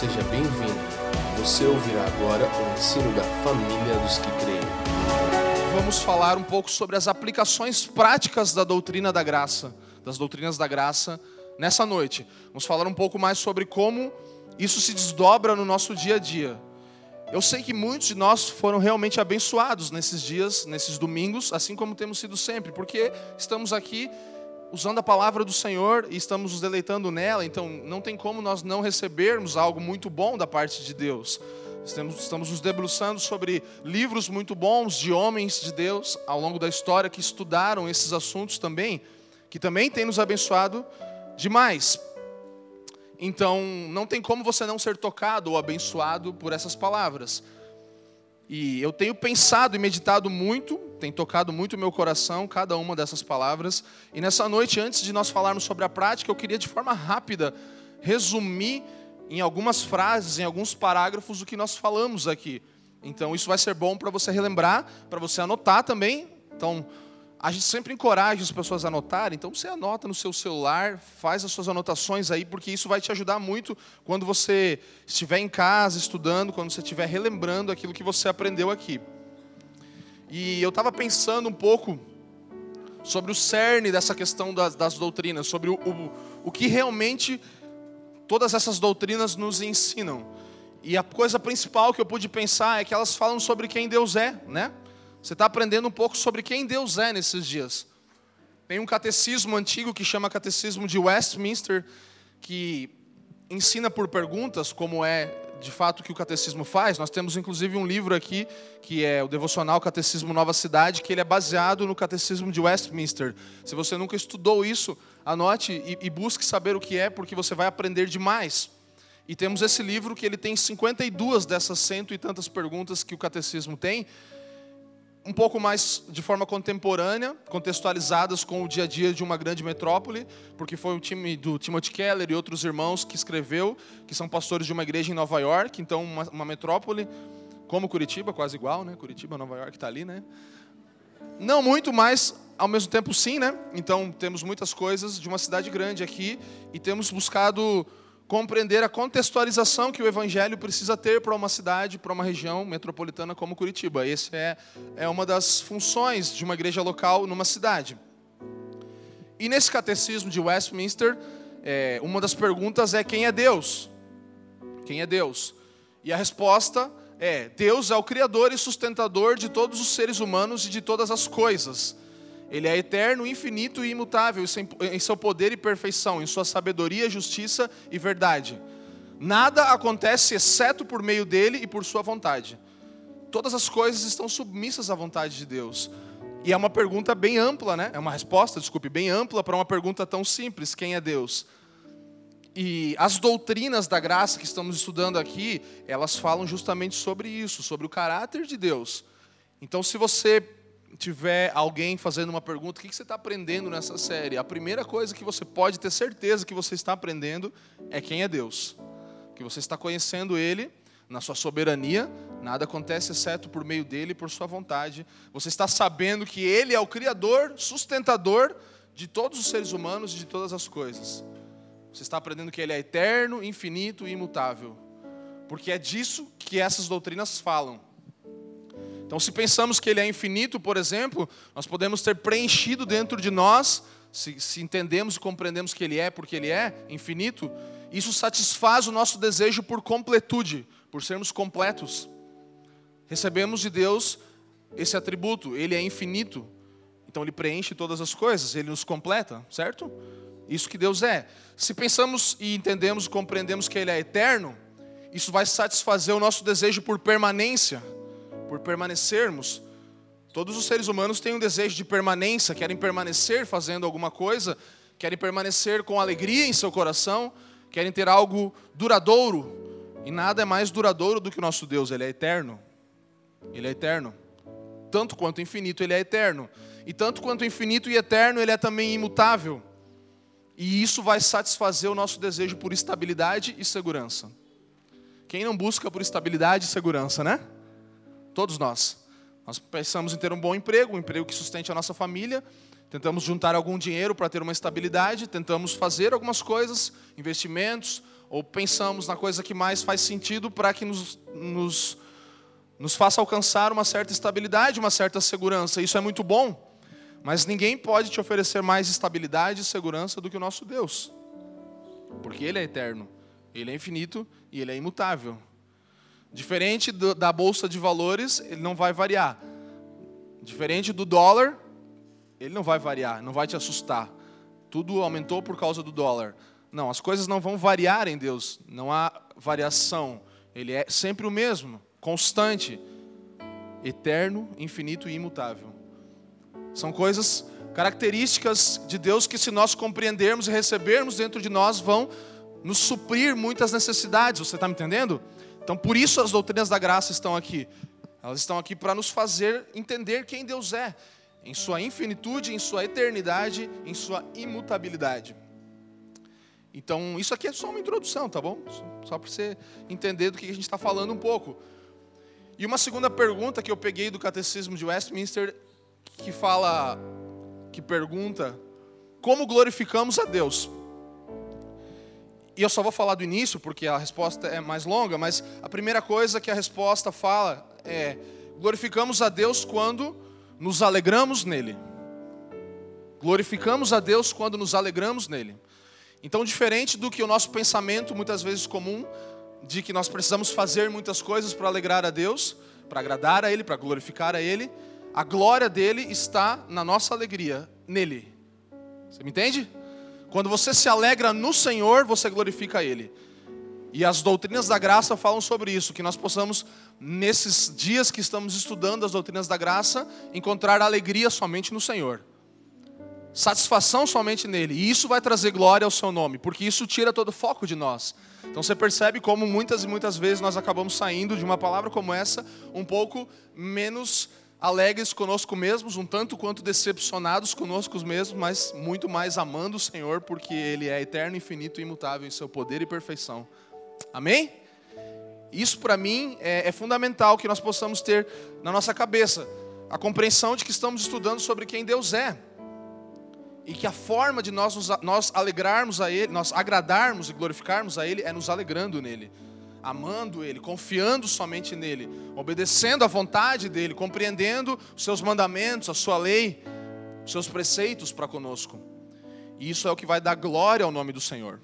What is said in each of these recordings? seja bem-vindo. Você ouvirá agora o ensino da família dos que creem. Vamos falar um pouco sobre as aplicações práticas da doutrina da graça, das doutrinas da graça, nessa noite. Vamos falar um pouco mais sobre como isso se desdobra no nosso dia a dia. Eu sei que muitos de nós foram realmente abençoados nesses dias, nesses domingos, assim como temos sido sempre, porque estamos aqui usando a palavra do Senhor e estamos nos deleitando nela, então não tem como nós não recebermos algo muito bom da parte de Deus. Estamos nos debruçando sobre livros muito bons de homens de Deus ao longo da história que estudaram esses assuntos também, que também tem nos abençoado demais. Então, não tem como você não ser tocado ou abençoado por essas palavras. E eu tenho pensado e meditado muito, tem tocado muito o meu coração, cada uma dessas palavras. E nessa noite, antes de nós falarmos sobre a prática, eu queria de forma rápida resumir em algumas frases, em alguns parágrafos, o que nós falamos aqui. Então, isso vai ser bom para você relembrar, para você anotar também. Então, a gente sempre encoraja as pessoas a anotarem, então você anota no seu celular, faz as suas anotações aí, porque isso vai te ajudar muito quando você estiver em casa, estudando, quando você estiver relembrando aquilo que você aprendeu aqui. E eu estava pensando um pouco sobre o cerne dessa questão das doutrinas, sobre o que realmente todas essas doutrinas nos ensinam. E a coisa principal que eu pude pensar é que elas falam sobre quem Deus é, né? Você está aprendendo um pouco sobre quem Deus é nesses dias. Tem um catecismo antigo que chama Catecismo de Westminster, que ensina por perguntas, como é de fato que o catecismo faz. Nós temos inclusive um livro aqui, que é o Devocional Catecismo Nova Cidade, que ele é baseado no Catecismo de Westminster. Se você nunca estudou isso, anote e busque saber o que é, porque você vai aprender demais. E temos esse livro que ele tem 52 dessas 100 e tantas perguntas que o catecismo tem, um pouco mais de forma contemporânea, contextualizadas com o dia a dia de uma grande metrópole, porque foi o time do Timothy Keller e outros irmãos que escreveu, que são pastores de uma igreja em Nova York, então uma metrópole como Curitiba, quase igual, né? Curitiba, Nova York está ali, né? Não muito, mas ao mesmo tempo sim, né? Então temos muitas coisas de uma cidade grande aqui e temos buscado compreender a contextualização que o Evangelho precisa ter para uma cidade, para uma região metropolitana como Curitiba. Essa é uma das funções de uma igreja local numa cidade. E nesse catecismo de Westminster, uma das perguntas é: quem é Deus? Quem é Deus? E a resposta é: Deus é o Criador e sustentador de todos os seres humanos e de todas as coisas. Ele é eterno, infinito e imutável em seu poder e perfeição, em sua sabedoria, justiça e verdade. Nada acontece exceto por meio dele e por sua vontade. Todas as coisas estão submissas à vontade de Deus. E é uma pergunta bem ampla, né? É uma resposta, desculpe, bem ampla para uma pergunta tão simples: quem é Deus? E as doutrinas da graça que estamos estudando aqui, elas falam justamente sobre isso, sobre o caráter de Deus. Então, se você tiver alguém fazendo uma pergunta: o que você está aprendendo nessa série? A primeira coisa que você pode ter certeza que você está aprendendo é quem é Deus. Porque você está conhecendo Ele na sua soberania, nada acontece exceto por meio dEle e por sua vontade. Você está sabendo que Ele é o Criador, sustentador de todos os seres humanos e de todas as coisas. Você está aprendendo que Ele é eterno, infinito e imutável. Porque é disso que essas doutrinas falam. Então, se pensamos que ele é infinito, por exemplo, nós podemos ter preenchido dentro de nós, se entendemos e compreendemos que ele é, porque ele é infinito, isso satisfaz o nosso desejo por completude, por sermos completos. Recebemos de Deus esse atributo: ele é infinito, então ele preenche todas as coisas, ele nos completa, certo? Isso que Deus é. Se pensamos e entendemos e compreendemos que ele é eterno, isso vai satisfazer o nosso desejo por permanência, por permanecermos. Todos os seres humanos têm um desejo de permanência, querem permanecer fazendo alguma coisa, querem permanecer com alegria em seu coração, querem ter algo duradouro, e nada é mais duradouro do que o nosso Deus. Ele é eterno, ele é eterno, tanto quanto infinito ele é eterno, e tanto quanto infinito e eterno ele é também imutável, e isso vai satisfazer o nosso desejo por estabilidade e segurança. Quem não busca por estabilidade e segurança, né? Todos nós pensamos em ter um bom emprego, um emprego que sustente a nossa família, tentamos juntar algum dinheiro para ter uma estabilidade, tentamos fazer algumas coisas, investimentos, ou pensamos na coisa que mais faz sentido para que nos faça alcançar uma certa estabilidade, uma certa segurança. Isso é muito bom, mas ninguém pode te oferecer mais estabilidade e segurança do que o nosso Deus. Porque Ele é eterno, Ele é infinito e Ele é imutável. Diferente da bolsa de valores, Ele não vai variar. Diferente do dólar, Ele não vai variar, não vai te assustar. Tudo aumentou por causa do dólar. Não, as coisas não vão variar em Deus. Não há variação. Ele é sempre o mesmo, constante, eterno, infinito e imutável. São coisas, características de Deus que, se nós compreendermos e recebermos dentro de nós, vão nos suprir muitas necessidades. Você está me entendendo? Então, por isso as doutrinas da graça estão aqui. Elas estão aqui para nos fazer entender quem Deus é, em sua infinitude, em sua eternidade, em sua imutabilidade. Então, isso aqui é só uma introdução, tá bom? Só para você entender do que a gente está falando um pouco. E uma segunda pergunta que eu peguei do Catecismo de Westminster, que fala, que pergunta, como glorificamos a Deus? E eu só vou falar do início, porque a resposta é mais longa, mas a primeira coisa que a resposta fala é, glorificamos a Deus quando nos alegramos nele. Glorificamos a Deus quando nos alegramos nele. Então, diferente do que o nosso pensamento, muitas vezes comum, de que nós precisamos fazer muitas coisas para alegrar a Deus, para agradar a Ele, para glorificar a Ele, a glória dEle está na nossa alegria, nele. Você me entende? Quando você se alegra no Senhor, você glorifica a Ele. E as doutrinas da graça falam sobre isso, que nós possamos, nesses dias que estamos estudando as doutrinas da graça, encontrar alegria somente no Senhor. Satisfação somente nele, e isso vai trazer glória ao seu nome, porque isso tira todo o foco de nós. Então você percebe como muitas e muitas vezes nós acabamos saindo de uma palavra como essa, um pouco menos alegres conosco mesmos, um tanto quanto decepcionados conosco mesmos, mas muito mais amando o Senhor, porque Ele é eterno, infinito e imutável em seu poder e perfeição. Amém? Isso para mim é fundamental que nós possamos ter na nossa cabeça, a compreensão de que estamos estudando sobre quem Deus é. E que a forma de nós alegrarmos a Ele, nós agradarmos e glorificarmos a Ele, é nos alegrando nele, amando Ele, confiando somente nele, obedecendo à vontade dEle, compreendendo os seus mandamentos, a sua lei, os seus preceitos para conosco. E isso é o que vai dar glória ao nome do Senhor.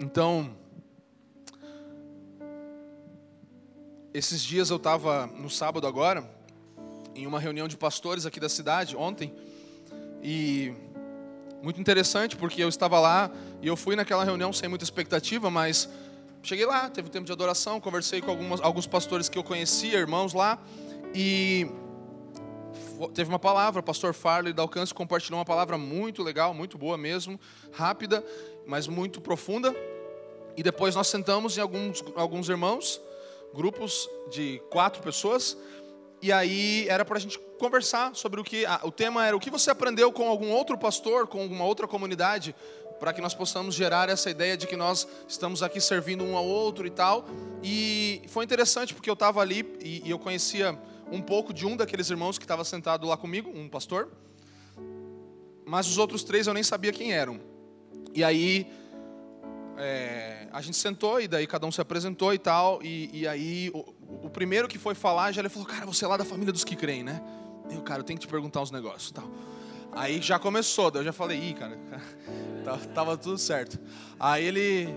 Então, esses dias eu estava no sábado agora, em uma reunião de pastores aqui da cidade, ontem, e muito interessante porque eu estava lá e eu fui naquela reunião sem muita expectativa, mas cheguei lá, teve um tempo de adoração, conversei com alguns pastores que eu conhecia, irmãos lá, e teve uma palavra, o pastor Farley da Alcance compartilhou uma palavra muito legal, muito boa mesmo, rápida, mas muito profunda, e depois nós sentamos em alguns irmãos, grupos de 4 pessoas, e aí era para a gente conversar sobre o tema era o que você aprendeu com algum outro pastor, com alguma outra comunidade, para que nós possamos gerar essa ideia de que nós estamos aqui servindo um ao outro e tal. E foi interessante porque eu estava ali e eu conhecia um pouco de um daqueles irmãos que estava sentado lá comigo, um pastor, mas os outros 3 eu nem sabia quem eram. E aí a gente sentou e daí cada um se apresentou e tal, e aí o primeiro que foi falar, já ele falou, cara, você é lá da família dos que creem, né? Eu tenho que te perguntar uns negócios e tal. Aí já começou, daí eu já falei, tava tudo certo. Aí ele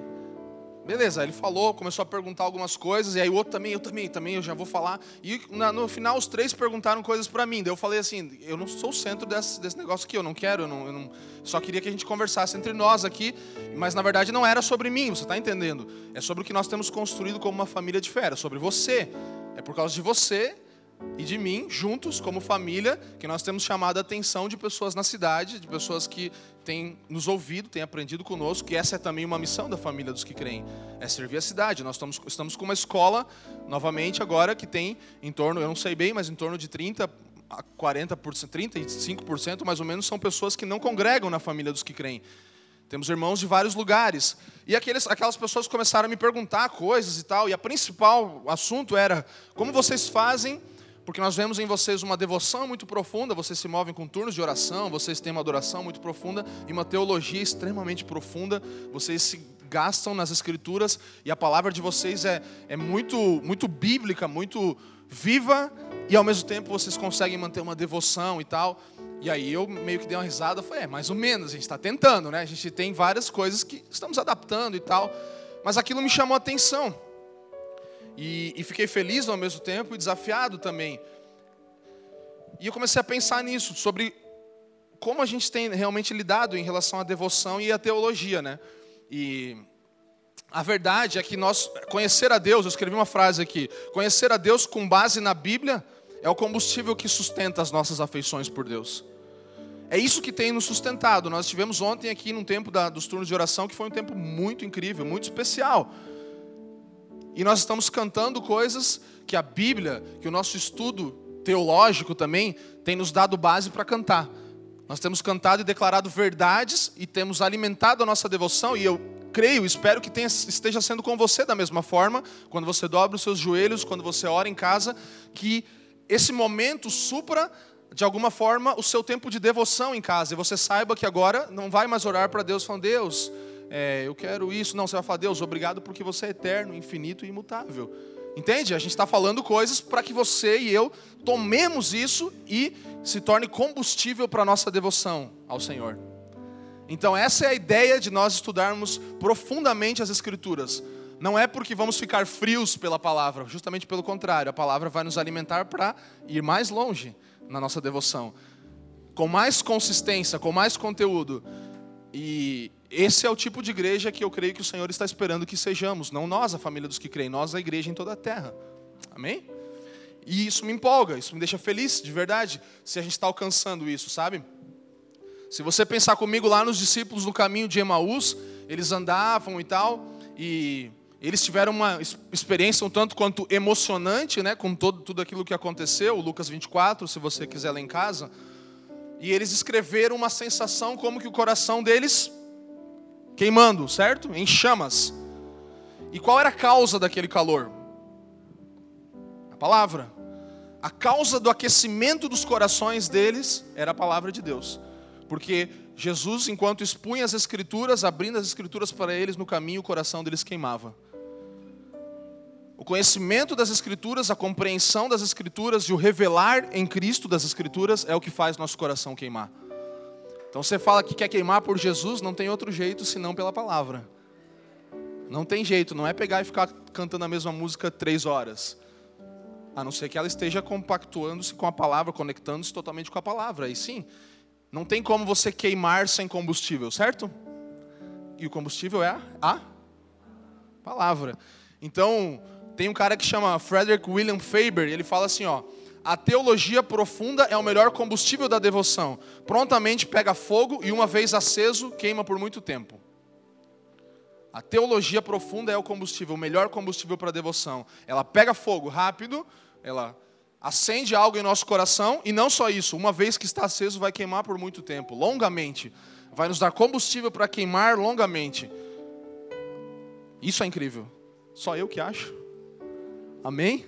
falou, começou a perguntar algumas coisas, e aí o outro também, eu já vou falar. E no final os 3 perguntaram coisas pra mim, daí eu falei assim, eu não sou o centro desse negócio aqui, eu não quero, só queria que a gente conversasse entre nós aqui, mas na verdade não era sobre mim, você tá entendendo? É sobre o que nós temos construído como uma família de fé, sobre você, é por causa de você e de mim, juntos como família, que nós temos chamado a atenção de pessoas na cidade, de pessoas que têm nos ouvido, têm aprendido conosco, que essa é também uma missão da família dos que creem, é servir a cidade. Nós estamos com uma escola, novamente agora, que tem em torno, eu não sei bem, mas em torno de 30% a 40%, 35% mais ou menos, são pessoas que não congregam na família dos que creem. Temos irmãos de vários lugares. E aquelas pessoas começaram a me perguntar coisas e tal, e a principal assunto era, como vocês fazem Porque nós vemos em vocês uma devoção muito profunda, vocês se movem com turnos de oração, vocês têm uma adoração muito profunda e uma teologia extremamente profunda, vocês se gastam nas escrituras e a palavra de vocês é muito bíblica, muito viva, e ao mesmo tempo vocês conseguem manter uma devoção e tal. E aí eu meio que dei uma risada, falei, mais ou menos, a gente está tentando, né? A gente tem várias coisas que estamos adaptando e tal, mas aquilo me chamou a atenção. E fiquei feliz ao mesmo tempo e desafiado também. E eu comecei a pensar nisso, sobre como a gente tem realmente lidado em relação à devoção e à teologia, né? E a verdade é que nós, conhecer a Deus, eu escrevi uma frase aqui, conhecer a Deus com base na Bíblia é o combustível que sustenta as nossas afeições por Deus. É isso que tem nos sustentado. Nós estivemos ontem aqui num tempo dos turnos de oração que foi um tempo muito incrível, muito especial. E nós estamos cantando coisas que a Bíblia, que o nosso estudo teológico também, tem nos dado base para cantar. Nós temos cantado e declarado verdades e temos alimentado a nossa devoção. E eu creio, espero que esteja sendo com você da mesma forma, quando você dobra os seus joelhos, quando você ora em casa, que esse momento supra, de alguma forma, o seu tempo de devoção em casa. E você saiba que agora não vai mais orar para Deus falando, Deus, eu quero isso. Não, você vai falar, Deus, obrigado porque você é eterno, infinito e imutável. Entende? A gente está falando coisas para que você e eu tomemos isso e se torne combustível para a nossa devoção ao Senhor. Então essa é a ideia de nós estudarmos profundamente as Escrituras. Não é porque vamos ficar frios pela palavra, justamente pelo contrário. A palavra vai nos alimentar para ir mais longe na nossa devoção. Com mais consistência, com mais conteúdo. E esse é o tipo de igreja que eu creio que o Senhor está esperando que sejamos. Não nós, a família dos que creem, nós, a igreja em toda a terra. Amém? E isso me empolga, isso me deixa feliz, de verdade, se a gente está alcançando isso, sabe? Se você pensar comigo lá nos discípulos no caminho de Emaús, eles andavam e tal, e eles tiveram uma experiência um tanto quanto emocionante, né? Com tudo aquilo que aconteceu, Lucas 24, se você quiser lá em casa. E eles escreveram uma sensação como que o coração deles queimando, certo? Em chamas. E qual era a causa daquele calor? A palavra. A causa do aquecimento dos corações deles era a palavra de Deus. Porque Jesus, enquanto expunha as Escrituras, abrindo as Escrituras para eles no caminho, o coração deles queimava. O conhecimento das Escrituras, a compreensão das Escrituras e o revelar em Cristo das Escrituras é o que faz nosso coração queimar. Então você fala que quer queimar por Jesus, não tem outro jeito senão pela palavra. Não tem jeito, não é pegar e ficar cantando a mesma música 3 horas. A não ser que ela esteja compactuando-se com a palavra, conectando-se totalmente com a palavra. Aí sim, não tem como você queimar sem combustível, certo? E o combustível é a palavra. Então, tem um cara que chama Frederick William Faber, e ele fala assim, ó, a teologia profunda é o melhor combustível da devoção. Prontamente pega fogo e uma vez aceso, queima por muito tempo. A teologia profunda é o combustível, o melhor combustível para a devoção. Ela pega fogo rápido, ela acende algo em nosso coração, e não só isso, uma vez que está aceso, vai queimar por muito tempo, longamente. Vai nos dar combustível para queimar longamente. Isso é incrível. Só eu que acho. Amém?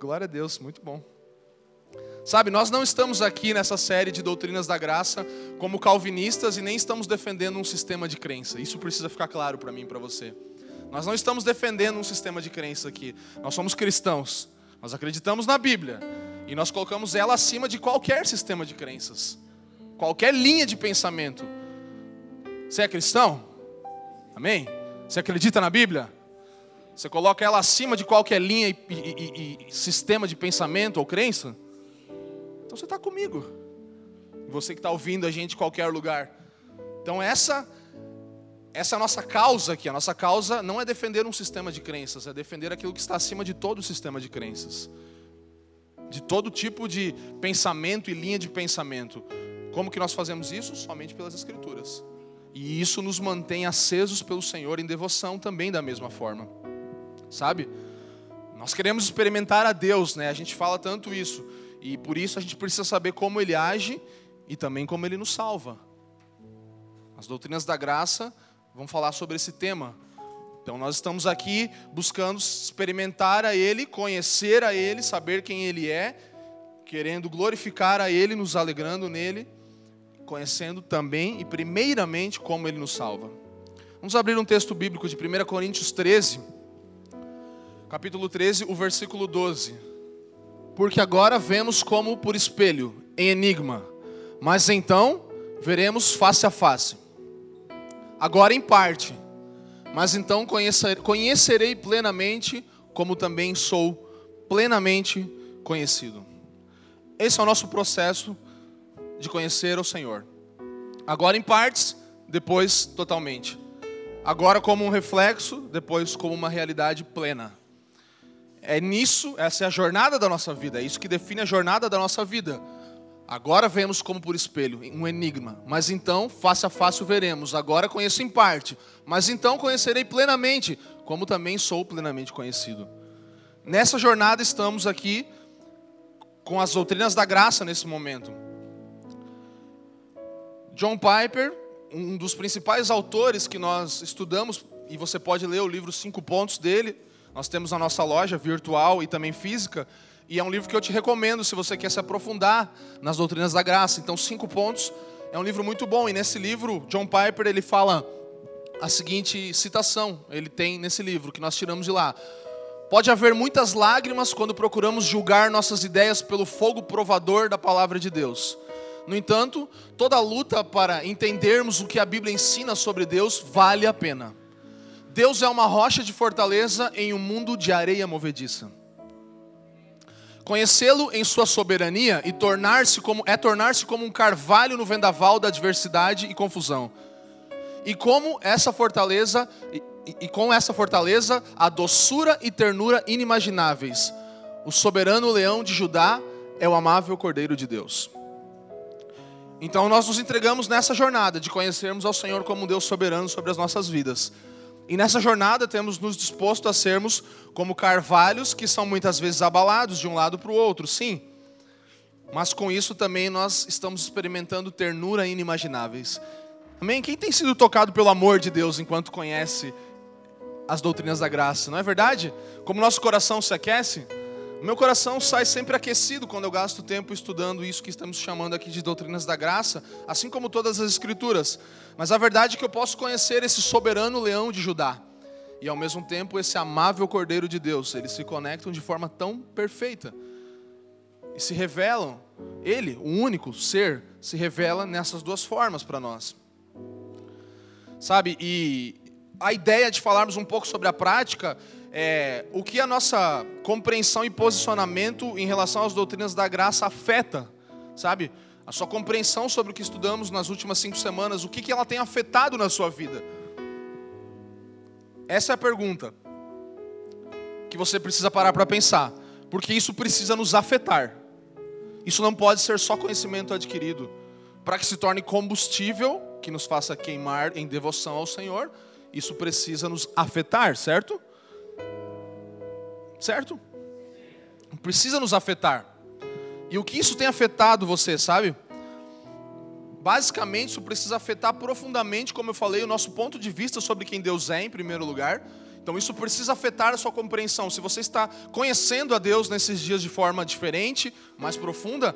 Glória a Deus, muito bom. Sabe, nós não estamos aqui nessa série de doutrinas da graça como calvinistas e nem estamos defendendo um sistema de crença. Isso precisa ficar claro para mim e para você. Nós não estamos defendendo um sistema de crença aqui. Nós somos cristãos. Nós acreditamos na Bíblia. E nós colocamos ela acima de qualquer sistema de crenças. Qualquer linha de pensamento. Você é cristão? Amém? Você acredita na Bíblia? Você coloca ela acima de qualquer linha e sistema de pensamento ou crença? Então você está comigo. Você que está ouvindo a gente em qualquer lugar. Então essa é a nossa causa aqui. A nossa causa não é defender um sistema de crenças. É defender aquilo que está acima de todo o sistema de crenças. De todo tipo de pensamento e linha de pensamento. Como que nós fazemos isso? Somente pelas Escrituras. E isso nos mantém acesos pelo Senhor em devoção também da mesma forma. Sabe? Nós queremos experimentar a Deus, né? A gente fala tanto isso. E por isso a gente precisa saber como Ele age e também como Ele nos salva. As doutrinas da graça vão falar sobre esse tema. Então nós estamos aqui buscando experimentar a Ele, conhecer a Ele, saber quem Ele é, querendo glorificar a Ele, nos alegrando nele, conhecendo também e primeiramente como Ele nos salva. Vamos abrir um texto bíblico de 1 Coríntios 13, capítulo 13, o versículo 12. Porque agora vemos como por espelho, em enigma, mas então veremos face a face. Agora em parte, mas então conhecerei plenamente, como também sou plenamente conhecido. Esse é o nosso processo de conhecer o Senhor. Agora em partes, depois totalmente. Agora como um reflexo, depois como uma realidade plena. É nisso, essa é a jornada da nossa vida, é isso que define a jornada da nossa vida. Agora vemos como por espelho, um enigma. Mas então, face a face o veremos. Agora conheço em parte. Mas então conhecerei plenamente, como também sou plenamente conhecido. Nessa jornada estamos aqui com as doutrinas da graça nesse momento. John Piper, um dos principais autores que nós estudamos, e você pode ler o livro 5 Pontos dele. Nós temos na nossa loja virtual e também física. E é um livro que eu te recomendo se você quer se aprofundar nas doutrinas da graça. Então, 5 Pontos é um livro muito bom. E nesse livro, John Piper, ele fala a seguinte citação. Ele tem nesse livro, que nós tiramos de lá. Pode haver muitas lágrimas quando procuramos julgar nossas ideias pelo fogo provador da palavra de Deus. No entanto, toda a luta para entendermos o que a Bíblia ensina sobre Deus vale a pena. Deus é uma rocha de fortaleza em um mundo de areia movediça. Conhecê-lo em sua soberania e tornar-se como um carvalho no vendaval da adversidade e confusão. E como essa fortaleza, com essa fortaleza, a doçura e ternura inimagináveis. O soberano leão de Judá é o amável Cordeiro de Deus. Então nós nos entregamos nessa jornada de conhecermos ao Senhor como um Deus soberano sobre as nossas vidas. E nessa jornada temos nos disposto a sermos como carvalhos que são muitas vezes abalados de um lado para o outro, sim. Mas com isso também nós estamos experimentando ternura inimagináveis. Amém? Quem tem sido tocado pelo amor de Deus enquanto conhece as doutrinas da graça, não é verdade? Como nosso coração se aquece, o meu coração sai sempre aquecido quando eu gasto tempo estudando isso que estamos chamando aqui de doutrinas da graça, assim como todas as escrituras. Mas a verdade é que eu posso conhecer esse soberano leão de Judá e ao mesmo tempo esse amável Cordeiro de Deus. Eles se conectam de forma tão perfeita e se revelam. Ele, o único ser, se revela nessas duas formas para nós. Sabe, e a ideia de falarmos um pouco sobre a prática é o que a nossa compreensão e posicionamento em relação às doutrinas da graça afeta, sabe? A sua compreensão sobre o que estudamos nas últimas 5 semanas, o que ela tem afetado na sua vida? Essa é a pergunta que você precisa parar para pensar, porque isso precisa nos afetar. Isso não pode ser só conhecimento adquirido, para que se torne combustível, que nos faça queimar em devoção ao Senhor, isso precisa nos afetar, certo? Certo? Precisa nos afetar. E o que isso tem afetado você, sabe? Basicamente, isso precisa afetar profundamente, como eu falei, o nosso ponto de vista sobre quem Deus é, em primeiro lugar. Então, isso precisa afetar a sua compreensão. Se você está conhecendo a Deus nesses dias de forma diferente, mais profunda,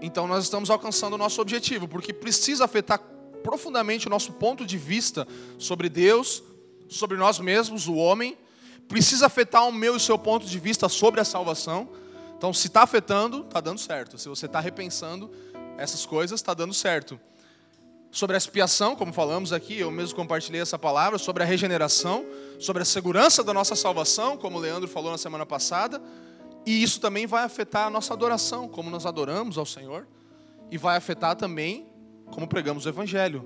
então nós estamos alcançando o nosso objetivo, porque precisa afetar profundamente o nosso ponto de vista sobre Deus, sobre nós mesmos, o homem. Precisa afetar o meu e o seu ponto de vista sobre a salvação. Então, se está afetando, está dando certo. Se você está repensando essas coisas, está dando certo. Sobre a expiação, como falamos aqui, eu mesmo compartilhei essa palavra. Sobre a regeneração, sobre a segurança da nossa salvação, como o Leandro falou na semana passada. E isso também vai afetar a nossa adoração, como nós adoramos ao Senhor. E vai afetar também, como pregamos o Evangelho,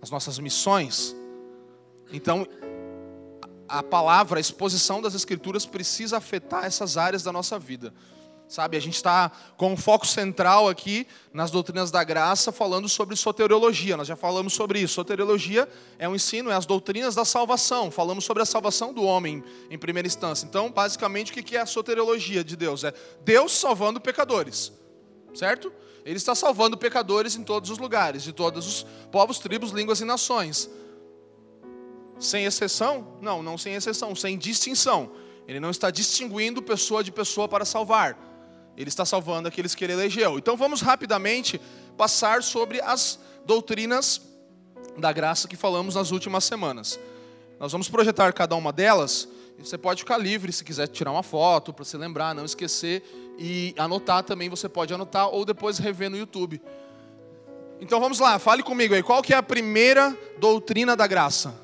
as nossas missões. Então, a palavra, a exposição das Escrituras precisa afetar essas áreas da nossa vida. Sabe, a gente está com um foco central aqui nas doutrinas da graça, falando sobre soteriologia. Nós já falamos sobre isso. Soteriologia é um ensino, é as doutrinas da salvação. Falamos sobre a salvação do homem em primeira instância. Então, basicamente, o que é a soteriologia de Deus? É Deus salvando pecadores, certo? Ele está salvando pecadores em todos os lugares, de todos os povos, tribos, línguas e nações. Sem exceção? Não, não sem exceção, sem distinção. Ele não está distinguindo pessoa de pessoa para salvar. Ele está salvando aqueles que ele elegeu. Então vamos rapidamente passar sobre as doutrinas da graça que falamos nas últimas semanas. Nós vamos projetar cada uma delas. Você pode ficar livre, se quiser tirar uma foto, para se lembrar, não esquecer. E anotar também, você pode anotar ou depois rever no YouTube. Então vamos lá, fale comigo aí. Qual que é a primeira doutrina da graça?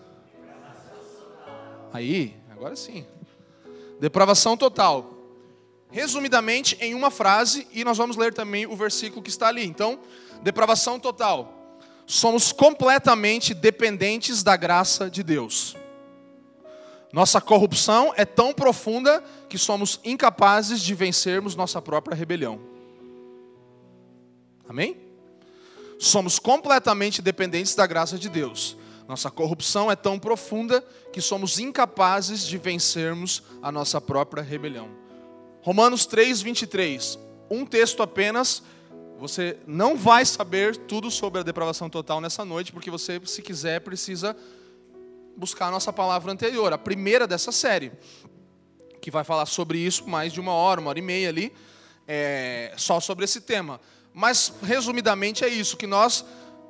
Aí, agora sim. Depravação total. Resumidamente, em uma frase, e nós vamos ler também o versículo que está ali. Então, depravação total. Somos completamente dependentes da graça de Deus. Nossa corrupção é tão profunda que somos incapazes de vencermos nossa própria rebelião. Amém? Somos completamente dependentes da graça de Deus. Nossa corrupção é tão profunda que somos incapazes de vencermos a nossa própria rebelião. Romanos 3:23. Um texto apenas. Você não vai saber tudo sobre a depravação total nessa noite, porque você, se quiser, precisa buscar a nossa palavra anterior, a primeira dessa série, que vai falar sobre isso mais de uma hora e meia ali, só sobre esse tema. Mas, resumidamente, é isso, que nós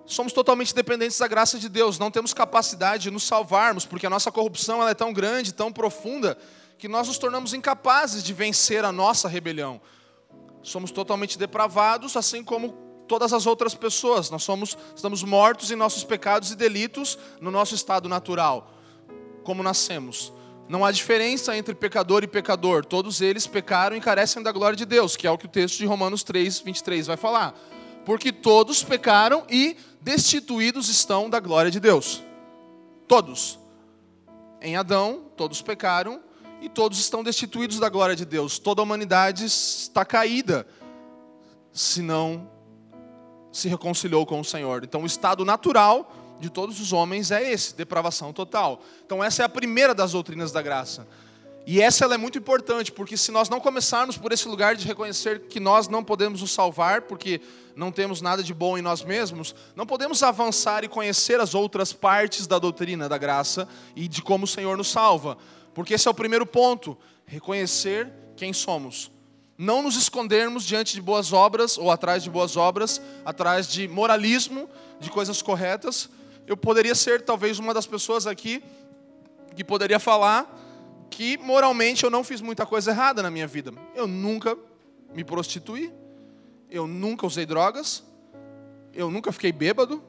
somos totalmente dependentes da graça de Deus, não temos capacidade de nos salvarmos, porque a nossa corrupção ela é tão grande, tão profunda, que nós nos tornamos incapazes de vencer a nossa rebelião. Somos totalmente depravados, assim como todas as outras pessoas. Nós estamos mortos em nossos pecados e delitos no nosso estado natural, como nascemos. Não há diferença entre pecador e pecador. Todos eles pecaram e carecem da glória de Deus, que é o que o texto de Romanos 3:23 vai falar. Porque todos pecaram e destituídos estão da glória de Deus. Todos. Em Adão, todos pecaram e todos estão destituídos da glória de Deus. Toda a humanidade está caída, se não se reconciliou com o Senhor. Então o estado natural de todos os homens é esse, depravação total. Então essa é a primeira das doutrinas da graça. E essa ela é muito importante, porque se nós não começarmos por esse lugar de reconhecer que nós não podemos nos salvar, porque não temos nada de bom em nós mesmos, não podemos avançar e conhecer as outras partes da doutrina da graça e de como o Senhor nos salva. Porque esse é o primeiro ponto, reconhecer quem somos. Não nos escondermos diante de boas obras, ou atrás de boas obras, atrás de moralismo, de coisas corretas. Eu poderia ser talvez uma das pessoas aqui que poderia falar que moralmente eu não fiz muita coisa errada na minha vida. Eu nunca me prostituí, eu nunca usei drogas, eu nunca fiquei bêbado.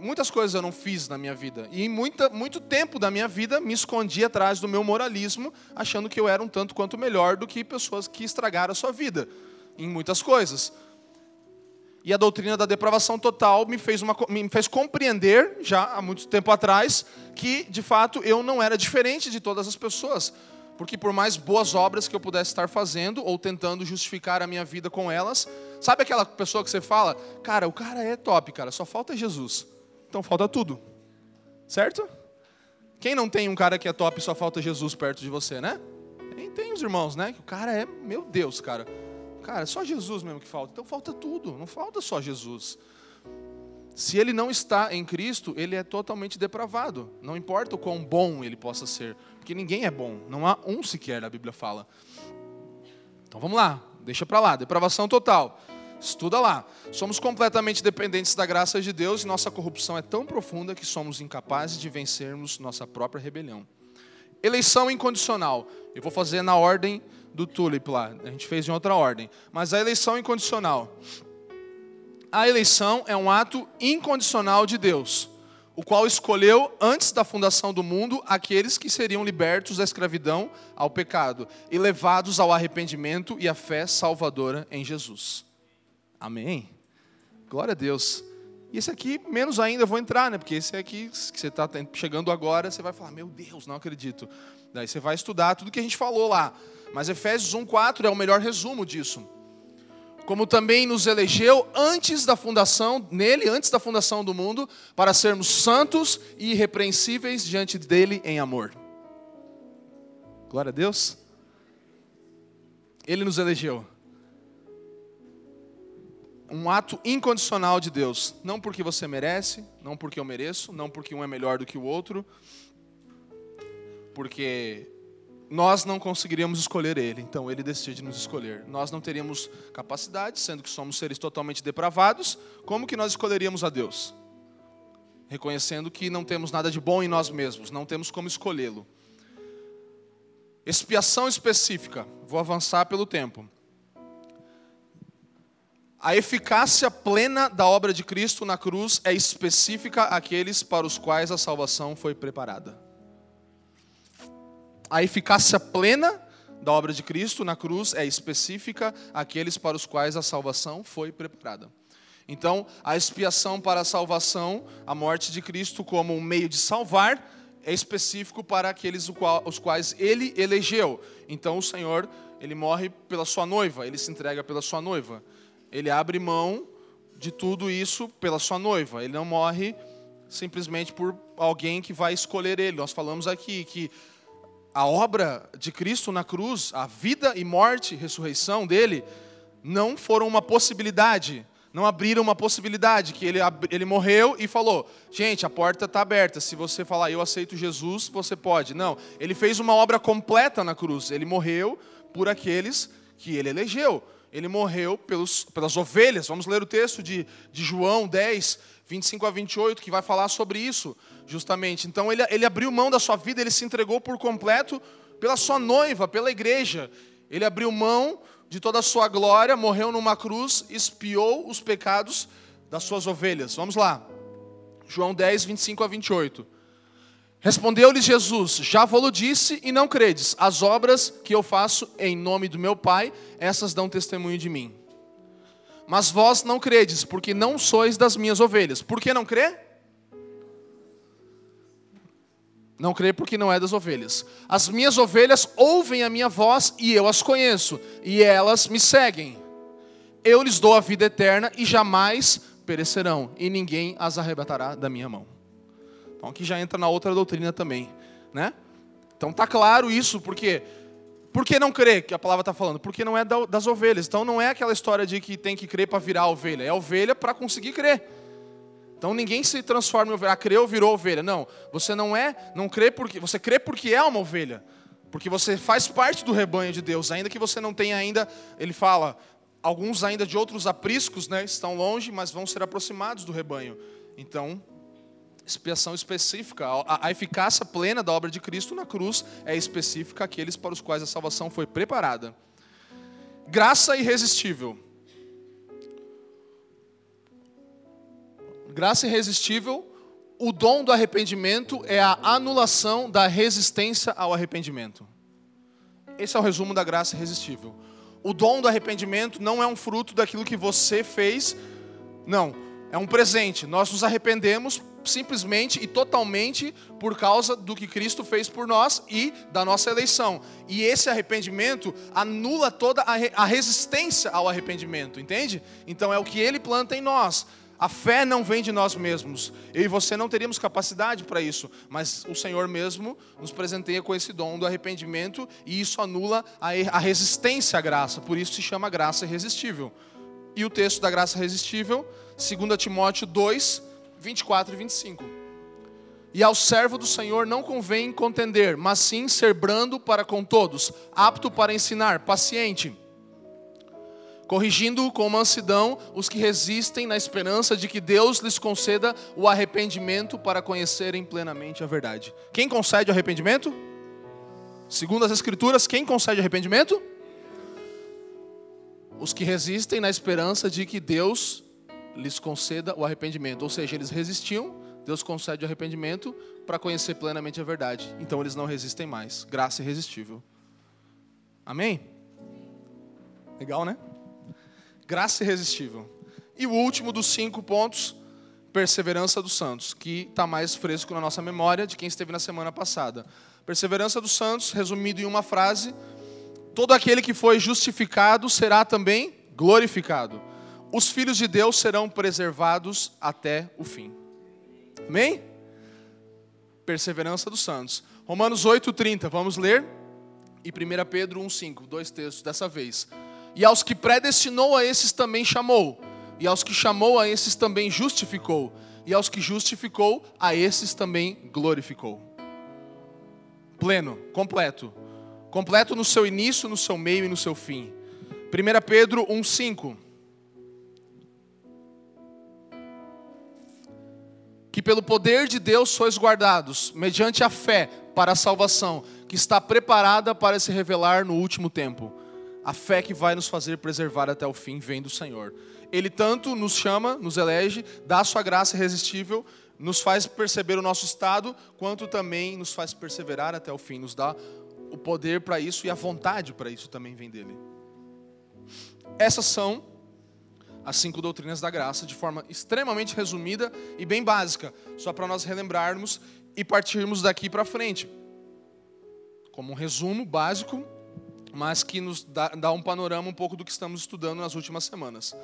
Muitas coisas eu não fiz na minha vida. E muito tempo da minha vida me escondi atrás do meu moralismo, achando que eu era um tanto quanto melhor do que pessoas que estragaram a sua vida em muitas coisas. E a doutrina da depravação total me fez compreender, já há muito tempo atrás, que de fato eu não era diferente de todas as pessoas. Porque por mais boas obras que eu pudesse estar fazendo, ou tentando justificar a minha vida com elas, sabe aquela pessoa que você fala, cara, o cara é top, cara, só falta Jesus. Então falta tudo, certo? Quem não tem um cara que é top e só falta Jesus perto de você, né? Tem os irmãos, né? Que o cara é, meu Deus, cara. Cara, é só Jesus mesmo que falta. Então falta tudo, não falta só Jesus. Se ele não está em Cristo, ele é totalmente depravado. Não importa o quão bom ele possa ser. Porque ninguém é bom, não há um sequer, a Bíblia fala. Então vamos lá, deixa pra lá, depravação total. Estuda lá. Somos completamente dependentes da graça de Deus e nossa corrupção é tão profunda que somos incapazes de vencermos nossa própria rebelião. Eleição incondicional. Eu vou fazer na ordem do Tulip lá. A gente fez em outra ordem. Mas a eleição incondicional. A eleição é um ato incondicional de Deus, o qual escolheu antes da fundação do mundo aqueles que seriam libertos da escravidão ao pecado e levados ao arrependimento e à fé salvadora em Jesus. Amém? Glória a Deus. E esse aqui, menos ainda, eu vou entrar, né? Porque esse aqui, que você está chegando agora, você vai falar, meu Deus, não acredito. Daí você vai estudar tudo que a gente falou lá. Mas Efésios 1:4 é o melhor resumo disso. Como também nos elegeu antes da fundação do mundo, para sermos santos e irrepreensíveis diante dele em amor. Glória a Deus. Ele nos elegeu. um ato incondicional de Deus. Não porque você merece, não porque eu mereço, não porque um é melhor do que o outro, porque nós não conseguiríamos escolher Ele, então Ele decide nos escolher. Nós não teríamos capacidade, sendo que somos seres totalmente depravados, como que nós escolheríamos a Deus? Reconhecendo que não temos nada de bom em nós mesmos, não temos como escolhê-lo. Expiação específica, vou avançar pelo tempo. A eficácia plena da obra de Cristo na cruz é específica àqueles para os quais a salvação foi preparada. A eficácia plena da obra de Cristo na cruz é específica àqueles para os quais a salvação foi preparada. Então, a expiação para a salvação, a morte de Cristo como um meio de salvar, é específico para aqueles os quais Ele elegeu. Então o Senhor, Ele morre pela sua noiva, Ele se entrega pela sua noiva. Ele abre mão de tudo isso pela sua noiva. Ele não morre simplesmente por alguém que vai escolher Ele. Nós falamos aqui que a obra de Cristo na cruz, a vida e morte, ressurreição dEle, não foram uma possibilidade. Não abriram uma possibilidade, que ele morreu e falou, gente, a porta está aberta, se você falar, eu aceito Jesus, você pode. Não, ele fez uma obra completa na cruz, ele morreu por aqueles que ele elegeu. Ele morreu pelas ovelhas, vamos ler o texto de João 10, 25 a 28, que vai falar sobre isso, justamente. Então ele abriu mão da sua vida, ele se entregou por completo pela sua noiva, pela igreja. Ele abriu mão de toda a sua glória, morreu numa cruz, expiou os pecados das suas ovelhas. Vamos lá. João 10, 25 a 28. Respondeu-lhe Jesus, já vou-lo disse e não credes. As obras que eu faço em nome do meu Pai, essas dão testemunho de mim. Mas vós não credes, porque não sois das minhas ovelhas. Por que não crê? Não crê porque não é das ovelhas. As minhas ovelhas ouvem a minha voz e eu as conheço, e elas me seguem. Eu lhes dou a vida eterna e jamais perecerão, e ninguém as arrebatará da minha mão. Então aqui já entra na outra doutrina também, né? Então está claro isso, porque... Por que não crer, que a palavra está falando? Porque não é das ovelhas. Então não é aquela história de que tem que crer para virar ovelha. É ovelha para conseguir crer. Então ninguém se transforma em ovelha. Ah, creu, virou ovelha. Não, você não crê porque você crê porque é uma ovelha. Porque você faz parte do rebanho de Deus, ainda que você não tenha ainda, ele fala, alguns ainda de outros apriscos, né, estão longe, mas vão ser aproximados do rebanho. Então, expiação específica, a eficácia plena da obra de Cristo na cruz é específica àqueles para os quais a salvação foi preparada. Graça irresistível. Graça irresistível, o dom do arrependimento é a anulação da resistência ao arrependimento. Esse é o resumo da graça irresistível. O dom do arrependimento não é um fruto daquilo que você fez, não. É um presente. Nós nos arrependemos simplesmente e totalmente por causa do que Cristo fez por nós e da nossa eleição. E esse arrependimento anula toda a resistência ao arrependimento, entende? Então é o que Ele planta em nós. A fé não vem de nós mesmos. Eu e você não teríamos capacidade para isso. Mas o Senhor mesmo nos presenteia com esse dom do arrependimento e isso anula a resistência à graça. Por isso se chama graça irresistível. E o texto da graça irresistível, 2 Timóteo 2, 24 e 25. E ao servo do Senhor não convém contender, mas sim ser brando para com todos, apto para ensinar, paciente, corrigindo com mansidão os que resistem na esperança de que Deus lhes conceda o arrependimento para conhecerem plenamente a verdade. Quem concede o arrependimento? Segundo as Escrituras, quem concede arrependimento? Os que resistem na esperança de que Deus lhes conceda o arrependimento. Ou seja, eles resistiam, Deus concede o arrependimento para conhecer plenamente a verdade. Então eles não resistem mais. Graça irresistível. Amém? Legal, né? Graça irresistível. E o último dos 5 pontos, perseverança dos santos, que está mais fresco na nossa memória de quem esteve na semana passada. Perseverança dos santos, resumido em uma frase, todo aquele que foi justificado será também glorificado. Os filhos de Deus serão preservados até o fim. Amém? Perseverança dos santos. Romanos 8:30, vamos ler. E 1 Pedro 1:5, 2 textos dessa vez. E aos que predestinou a esses também chamou. E aos que chamou, a esses também justificou. E aos que justificou, a esses também glorificou. Pleno, completo. Completo no seu início, no seu meio e no seu fim. 1 Pedro 1,5. Que pelo poder de Deus sois guardados, mediante a fé, para a salvação, que está preparada para se revelar no último tempo. A fé que vai nos fazer preservar até o fim vem do Senhor. Ele tanto nos chama, nos elege, dá a sua graça irresistível, nos faz perceber o nosso estado, quanto também nos faz perseverar até o fim. Nos dá o poder para isso e a vontade para isso também vem dele. Essas são as 5 doutrinas da graça, de forma extremamente resumida e bem básica, só para nós relembrarmos e partirmos daqui para frente. Como um resumo básico, mas que nos dá um panorama um pouco do que estamos estudando nas últimas semanas.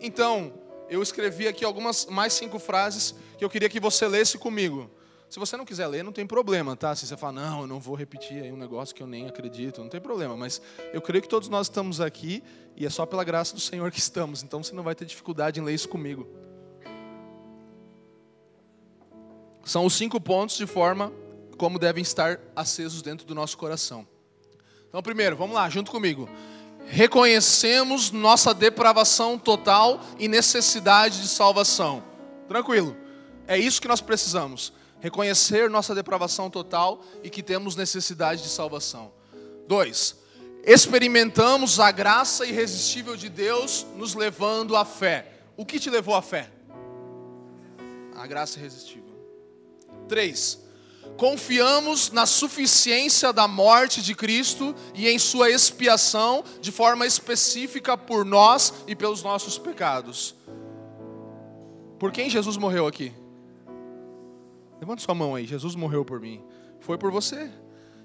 Então, eu escrevi aqui algumas mais 5 frases que eu queria que você lesse comigo. Se você não quiser ler, não tem problema, tá? Se você falar, não, eu não vou repetir aí um negócio que eu nem acredito, não tem problema. Mas eu creio que todos nós estamos aqui e é só pela graça do Senhor que estamos. Então você não vai ter dificuldade em ler isso comigo. São os 5 pontos de forma como devem estar acesos dentro do nosso coração. Então, primeiro, vamos lá, junto comigo. Reconhecemos nossa depravação total e necessidade de salvação. Tranquilo, é isso que nós precisamos. Reconhecer nossa depravação total e que temos necessidade de salvação. 2. Experimentamos a graça irresistível de Deus nos levando à fé. O que te levou à fé? A graça irresistível. 3. Confiamos na suficiência da morte de Cristo e em sua expiação de forma específica por nós e pelos nossos pecados. Por quem Jesus morreu aqui? Levanta sua mão aí, Jesus morreu por mim, foi por você.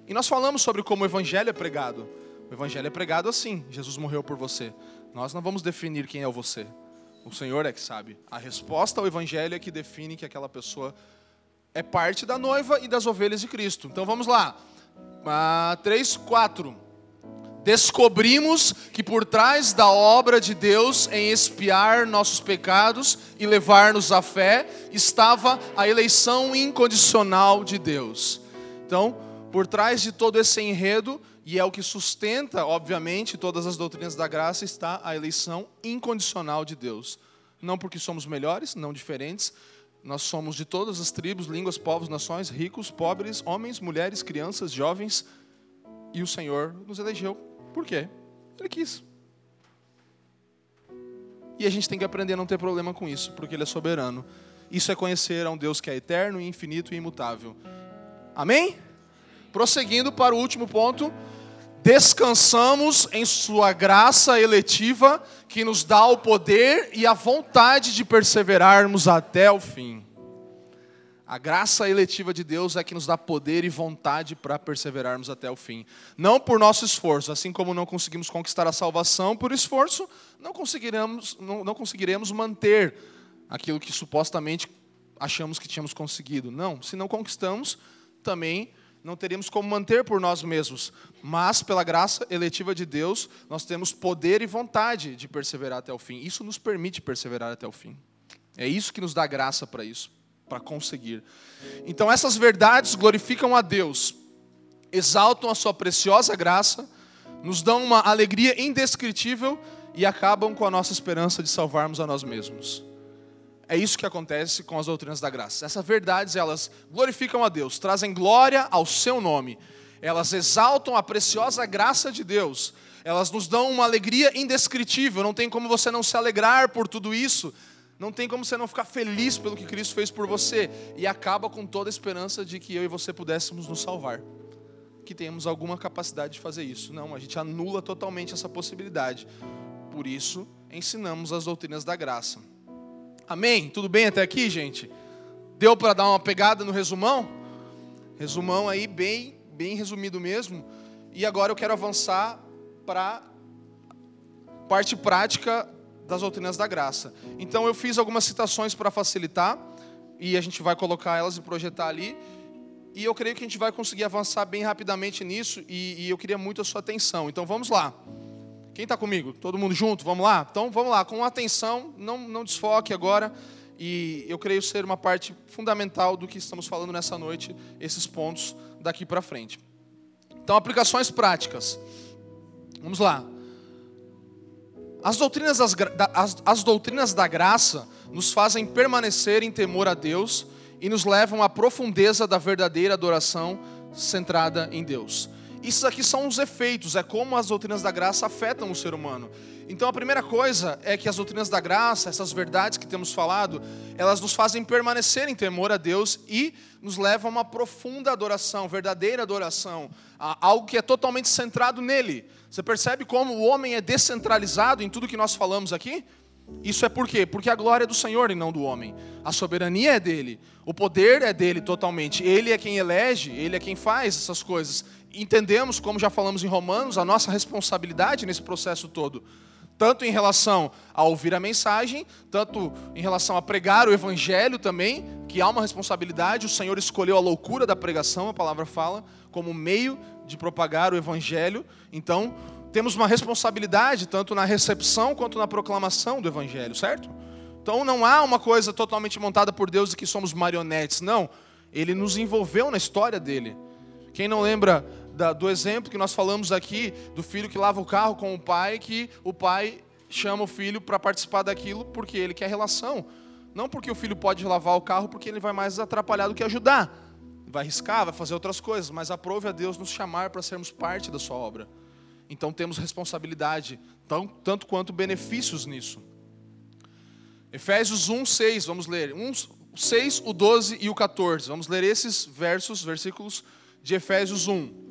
E nós falamos sobre como o evangelho é pregado. O evangelho é pregado assim, Jesus morreu por você. Nós não vamos definir quem é o você, o Senhor é que sabe. A resposta ao evangelho é que define que aquela pessoa é parte da noiva e das ovelhas de Cristo. Então vamos lá, 3, 4. Descobrimos que por trás da obra de Deus em expiar nossos pecados e levar-nos à fé, estava a eleição incondicional de Deus. Então, por trás de todo esse enredo, e é o que sustenta, obviamente, todas as doutrinas da graça, está a eleição incondicional de Deus. Não porque somos melhores, não diferentes, nós somos de todas as tribos, línguas, povos, nações, ricos, pobres, homens, mulheres, crianças, jovens, e o Senhor nos elegeu. Por quê? Ele quis. E a gente tem que aprender a não ter problema com isso, porque Ele é soberano. Isso é conhecer a um Deus que é eterno, infinito e imutável. Amém? Prosseguindo para o último ponto. Descansamos em sua graça eletiva, que nos dá o poder e a vontade de perseverarmos até o fim. A graça eletiva de Deus é que nos dá poder e vontade para perseverarmos até o fim. Não por nosso esforço, assim como não conseguimos conquistar a salvação por esforço, não conseguiremos manter aquilo que supostamente achamos que tínhamos conseguido. Não, se não conquistamos, também não teremos como manter por nós mesmos. Mas pela graça eletiva de Deus, nós temos poder e vontade de perseverar até o fim. Isso nos permite perseverar até o fim. É isso que nos dá graça para isso. Para conseguir. Então essas verdades glorificam a Deus, exaltam a sua preciosa graça, nos dão uma alegria indescritível e acabam com a nossa esperança de salvarmos a nós mesmos. É isso que acontece com as doutrinas da graça. Essas verdades, elas glorificam a Deus, trazem glória ao seu nome. Elas exaltam a preciosa graça de Deus. Elas nos dão uma alegria indescritível. Não tem como você não se alegrar por tudo isso. Não tem como você não ficar feliz pelo que Cristo fez por você. E acaba com toda a esperança de que eu e você pudéssemos nos salvar. Que tenhamos alguma capacidade de fazer isso. Não, a gente anula totalmente essa possibilidade. Por isso, ensinamos as doutrinas da graça. Amém? Tudo bem até aqui, gente? Deu para dar uma pegada no resumão? Resumão aí, bem resumido mesmo. E agora eu quero avançar para a parte prática das doutrinas da graça. Então eu fiz algumas citações para facilitar, e a gente vai colocar elas e projetar ali, e eu creio que a gente vai conseguir avançar bem rapidamente nisso, e eu queria muito a sua atenção. Então vamos lá. Quem está comigo? Todo mundo junto? Vamos lá? Então vamos lá, com atenção, não desfoque agora. E eu creio ser uma parte fundamental do que estamos falando nessa noite, esses pontos daqui para frente. Então, aplicações práticas. Vamos lá. As doutrinas da graça nos fazem permanecer em temor a Deus e nos levam à profundeza da verdadeira adoração centrada em Deus. Isso aqui são os efeitos, é como as doutrinas da graça afetam o ser humano. Então a primeira coisa é que as doutrinas da graça, essas verdades que temos falado, elas nos fazem permanecer em temor a Deus e nos levam a uma profunda adoração, verdadeira adoração, a algo que é totalmente centrado nele. Você percebe como o homem é descentralizado em tudo que nós falamos aqui? Isso é por quê? Porque a glória é do Senhor e não do homem. A soberania é dele, o poder é dele totalmente. Ele é quem elege, ele é quem faz essas coisas. Entendemos, como já falamos em Romanos, a nossa responsabilidade nesse processo todo. Tanto em relação a ouvir a mensagem, tanto em relação a pregar o evangelho também, que há uma responsabilidade. O Senhor escolheu a loucura da pregação, a palavra fala, como meio de propagar o evangelho. Então, temos uma responsabilidade tanto na recepção quanto na proclamação do evangelho, certo? Então não há uma coisa totalmente montada por Deus de que somos marionetes, não. Ele nos envolveu na história dele. Quem não lembra do exemplo que nós falamos aqui, do filho que lava o carro com o pai, que o pai chama o filho para participar daquilo porque ele quer relação. Não porque o filho pode lavar o carro, porque ele vai mais atrapalhar do que ajudar. Vai arriscar, vai fazer outras coisas, mas aprove a Deus nos chamar para sermos parte da sua obra. Então temos responsabilidade, tanto quanto benefícios nisso. Efésios 1:6, vamos ler. 1:6, o 12 e o 14. Vamos ler esses versículos de Efésios 1.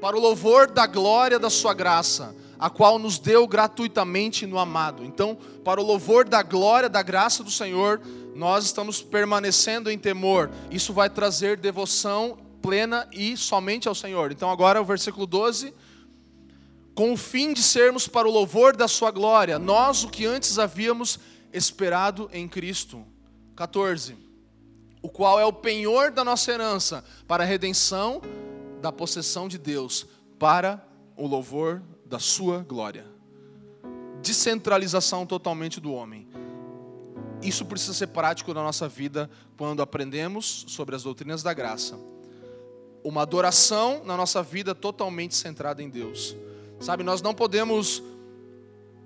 Para o louvor da glória da sua graça, a qual nos deu gratuitamente no amado. Então, para o louvor da glória da graça do Senhor, nós estamos permanecendo em temor. Isso vai trazer devoção plena e somente ao Senhor. Então agora o versículo 12. Com o fim de sermos para o louvor da sua glória, nós o que antes havíamos esperado em Cristo. 14. O qual é o penhor da nossa herança, para a redenção da possessão de Deus, para o louvor da sua glória. Descentralização totalmente do homem. Isso precisa ser prático na nossa vida quando aprendemos sobre as doutrinas da graça. Uma adoração na nossa vida totalmente centrada em Deus. Sabe, nós não podemos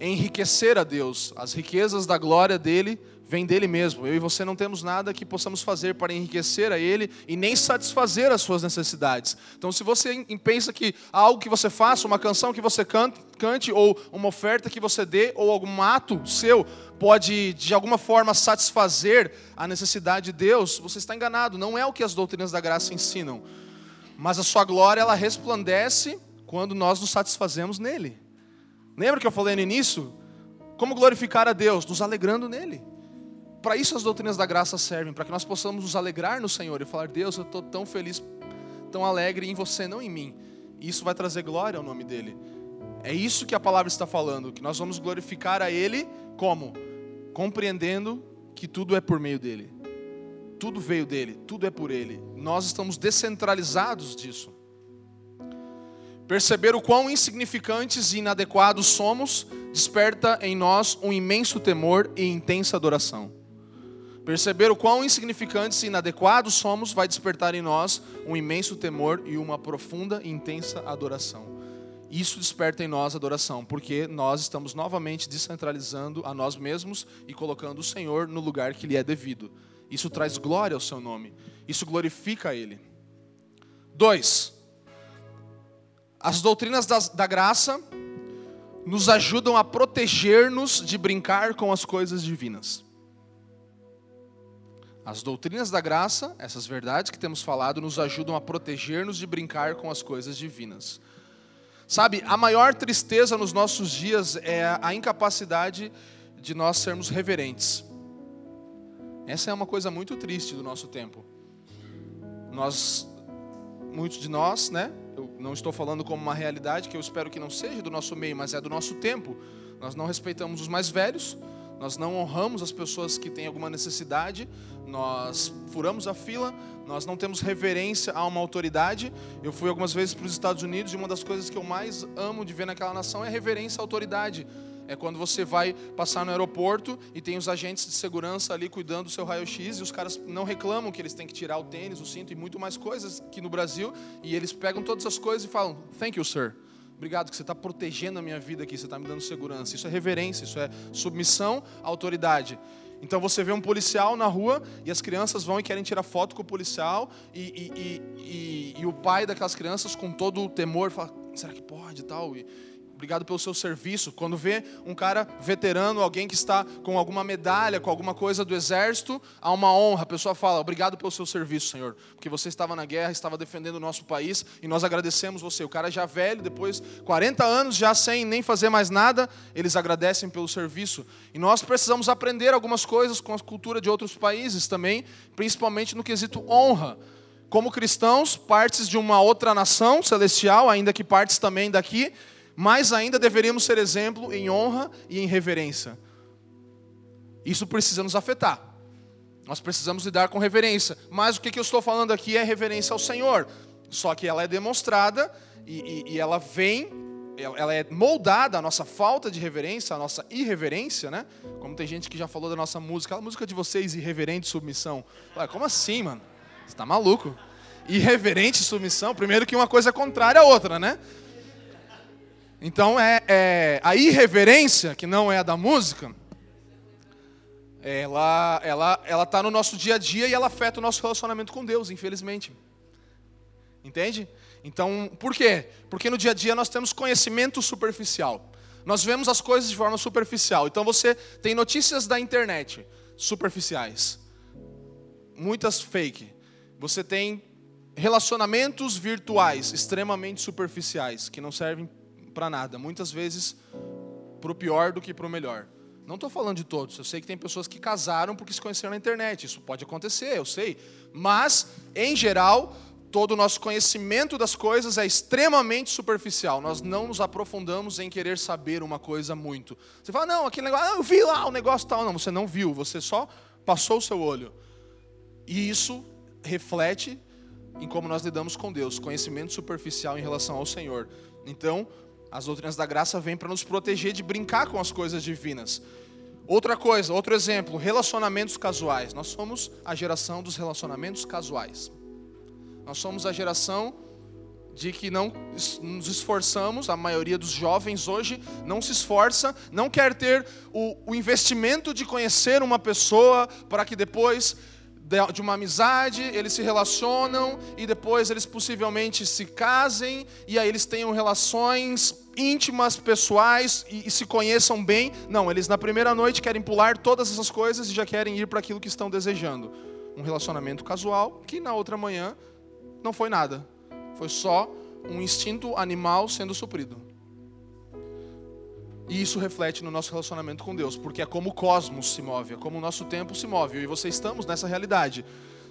enriquecer a Deus. As riquezas da glória dele vêm dele mesmo. Eu e você não temos nada que possamos fazer para enriquecer a ele e nem satisfazer as suas necessidades. Então, se você pensa que algo que você faça, uma canção que você cante ou uma oferta que você dê ou algum ato seu pode de alguma forma satisfazer a necessidade de Deus, você está enganado. Não é o que as doutrinas da graça ensinam. Mas a sua glória, ela resplandece quando nós nos satisfazemos nele. Lembra que eu falei no início? Como glorificar a Deus? Nos alegrando nele. Para isso as doutrinas da graça servem, para que nós possamos nos alegrar no Senhor e falar: Deus, eu estou tão feliz, tão alegre em você, não em mim. E isso vai trazer glória ao nome dele. É isso que a palavra está falando, que nós vamos glorificar a ele como? Compreendendo que tudo é por meio dele. Tudo veio dele, tudo é por ele. Nós estamos descentralizados disso. Perceber o quão insignificantes e inadequados somos desperta em nós um imenso temor e intensa adoração. Perceber o quão insignificantes e inadequados somos vai despertar em nós um imenso temor e uma profunda e intensa adoração. Isso desperta em nós adoração, porque nós estamos novamente descentralizando a nós mesmos e colocando o Senhor no lugar que lhe é devido. Isso traz glória ao seu nome. Isso glorifica a ele. 2. As doutrinas da graça nos ajudam a proteger-nos de brincar com as coisas divinas. As doutrinas da graça, essas verdades que temos falado, nos ajudam a proteger-nos de brincar com as coisas divinas. Sabe, a maior tristeza nos nossos dias é a incapacidade de nós sermos reverentes. Essa é uma coisa muito triste do nosso tempo. Muitos de nós, né? Eu não estou falando como uma realidade que eu espero que não seja do nosso meio, mas é do nosso tempo. Nós não respeitamos os mais velhos, Nós não honramos as pessoas que têm alguma necessidade, nós furamos a fila, nós não temos reverência a uma autoridade. Eu fui algumas vezes para os Estados Unidos e uma das coisas que eu mais amo de ver naquela nação é reverência à autoridade. É quando você vai passar no aeroporto e tem os agentes de segurança ali cuidando do seu raio-x e os caras não reclamam que eles têm que tirar o tênis, o cinto e muito mais coisas que no Brasil. E eles pegam todas as coisas e falam, thank you, sir. Obrigado que você está protegendo a minha vida aqui, você está me dando segurança. Isso é reverência, isso é submissão à autoridade. Então você vê um policial na rua e as crianças vão e querem tirar foto com o policial e o pai daquelas crianças com todo o temor fala, será que pode e tal? E obrigado pelo seu serviço. Quando vê um cara veterano, alguém que está com alguma medalha, com alguma coisa do exército, há uma honra. A pessoa fala, obrigado pelo seu serviço, Senhor. Porque você estava na guerra, estava defendendo o nosso país e nós agradecemos você. O cara já velho, depois 40 anos, já sem nem fazer mais nada, eles agradecem pelo serviço. E nós precisamos aprender algumas coisas com a cultura de outros países também, principalmente no quesito honra. Como cristãos, partes de uma outra nação celestial, ainda que partes também daqui, mas ainda deveríamos ser exemplo em honra e em reverência. Isso precisa nos afetar. Nós precisamos lidar com reverência. Mas o que eu estou falando aqui é reverência ao Senhor. Só que ela é demonstrada e ela vem, ela é moldada, a nossa falta de reverência, a nossa irreverência, né? Como tem gente que já falou da nossa música, a música de vocês, irreverente submissão. Ué, como assim, mano? Você está maluco? Irreverente submissão? Primeiro que uma coisa é contrária à outra, né? Então, a irreverência, que não é a da música, ela está no nosso dia a dia e ela afeta o nosso relacionamento com Deus, infelizmente. Entende? Então, por quê? Porque no dia a dia nós temos conhecimento superficial. Nós vemos as coisas de forma superficial. Então, você tem notícias da internet superficiais. Muitas fake. Você tem relacionamentos virtuais extremamente superficiais, que não servem para nada, muitas vezes para o pior do que para o melhor. Não estou falando de todos, eu sei que tem pessoas que casaram porque se conheceram na internet, isso pode acontecer, eu sei, mas em geral, todo o nosso conhecimento das coisas é extremamente superficial, nós não nos aprofundamos em querer saber uma coisa muito. Você fala, não, aquele negócio, eu vi lá o negócio tal, não, você não viu, você só passou o seu olho. E isso reflete em como nós lidamos com Deus, conhecimento superficial em relação ao Senhor. Então, as doutrinas da graça vêm para nos proteger de brincar com as coisas divinas. Outra coisa, outro exemplo, relacionamentos casuais. Nós somos a geração dos relacionamentos casuais. Nós somos a geração de que não nos esforçamos, a maioria dos jovens hoje não se esforça, não quer ter o investimento de conhecer uma pessoa para que depois de uma amizade, eles se relacionam e depois eles possivelmente se casem e aí eles tenham relações íntimas, pessoais e se conheçam bem. Não, eles na primeira noite querem pular todas essas coisas e já querem ir para aquilo que estão desejando. Um relacionamento casual que na outra manhã não foi nada. Foi só um instinto animal sendo suprido. E isso reflete no nosso relacionamento com Deus, porque é como o cosmos se move, é como o nosso tempo se move, eu e você estamos nessa realidade.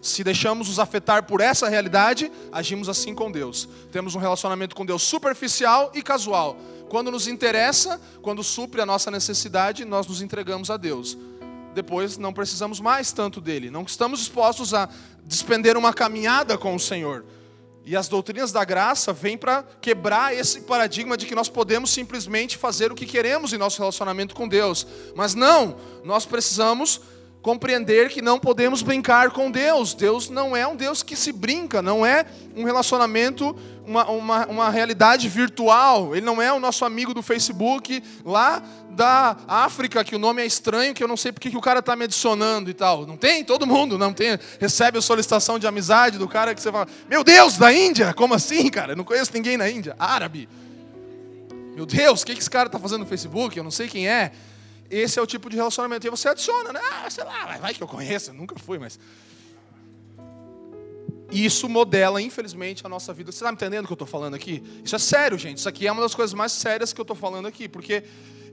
Se deixamos nos afetar por essa realidade, agimos assim com Deus. Temos um relacionamento com Deus superficial e casual. Quando nos interessa, quando supre a nossa necessidade, nós nos entregamos a Deus. Depois não precisamos mais tanto dele, não estamos dispostos a despender uma caminhada com o Senhor. E as doutrinas da graça vêm para quebrar esse paradigma de que nós podemos simplesmente fazer o que queremos em nosso relacionamento com Deus. Mas não, nós precisamos compreender que não podemos brincar com Deus. Deus não é um Deus que se brinca, não é um relacionamento, uma realidade virtual. Ele não é o nosso amigo do Facebook lá da África, que o nome é estranho, que eu não sei porque que o cara está me adicionando e tal. Não tem? Todo mundo não tem. Recebe a solicitação de amizade do cara que você fala, meu Deus, da Índia? Como assim, cara? Eu não conheço ninguém na Índia. Árabe. Meu Deus, o que esse cara está fazendo no Facebook? Eu não sei quem é. Esse é o tipo de relacionamento. E você adiciona, né? Ah, sei lá, vai que eu conheço, eu nunca fui, mas... Isso modela, infelizmente, a nossa vida. Você está me entendendo o que eu estou falando aqui? Isso é sério, gente. Isso aqui é uma das coisas mais sérias que eu estou falando aqui, porque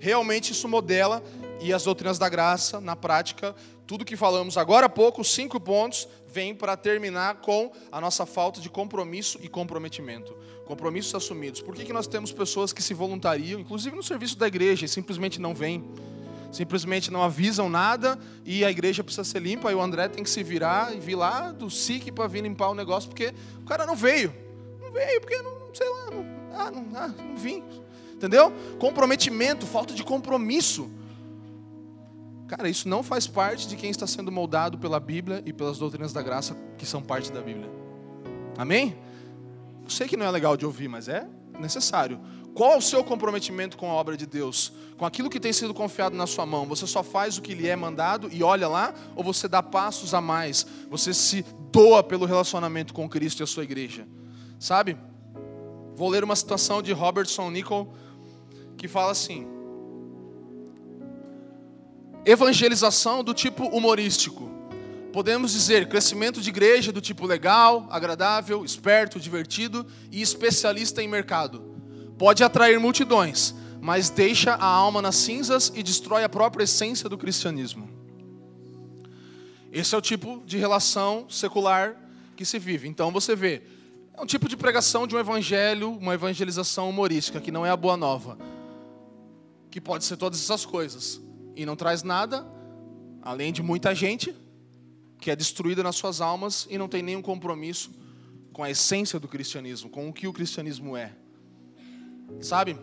realmente isso modela, e as doutrinas da graça, na prática, tudo que falamos agora há pouco, 5 pontos, vem para terminar com a nossa falta de compromisso e comprometimento. Compromissos assumidos. Por que nós temos pessoas que se voluntariam, inclusive no serviço da igreja, e simplesmente não vêm? Simplesmente não avisam nada e a igreja precisa ser limpa. Aí o André tem que se virar e vir lá do SIC para vir limpar o negócio, porque o cara não veio. Não veio porque, não sei lá, não vim. Entendeu? Comprometimento, falta de compromisso. Cara, isso não faz parte de quem está sendo moldado pela Bíblia e pelas doutrinas da graça que são parte da Bíblia. Amém? Eu sei que não é legal de ouvir, mas é necessário. Qual é o seu comprometimento com a obra de Deus? Com aquilo que tem sido confiado na sua mão? Você só faz o que lhe é mandado e olha lá? Ou você dá passos a mais? Você se doa pelo relacionamento com Cristo e a sua igreja? Sabe? Vou ler uma citação de Robertson Nichol, que fala assim: evangelização do tipo humorístico. Podemos dizer crescimento de igreja do tipo legal, agradável, esperto, divertido e especialista em mercado. Pode atrair multidões, mas deixa a alma nas cinzas e destrói a própria essência do cristianismo. Esse é o tipo de relação secular que se vive. Então você vê, é um tipo de pregação de um evangelho, uma evangelização humorística, que não é a boa nova, que pode ser todas essas coisas. E não traz nada, além de muita gente que é destruída nas suas almas e não tem nenhum compromisso com a essência do cristianismo, com o que o cristianismo é. Sabe?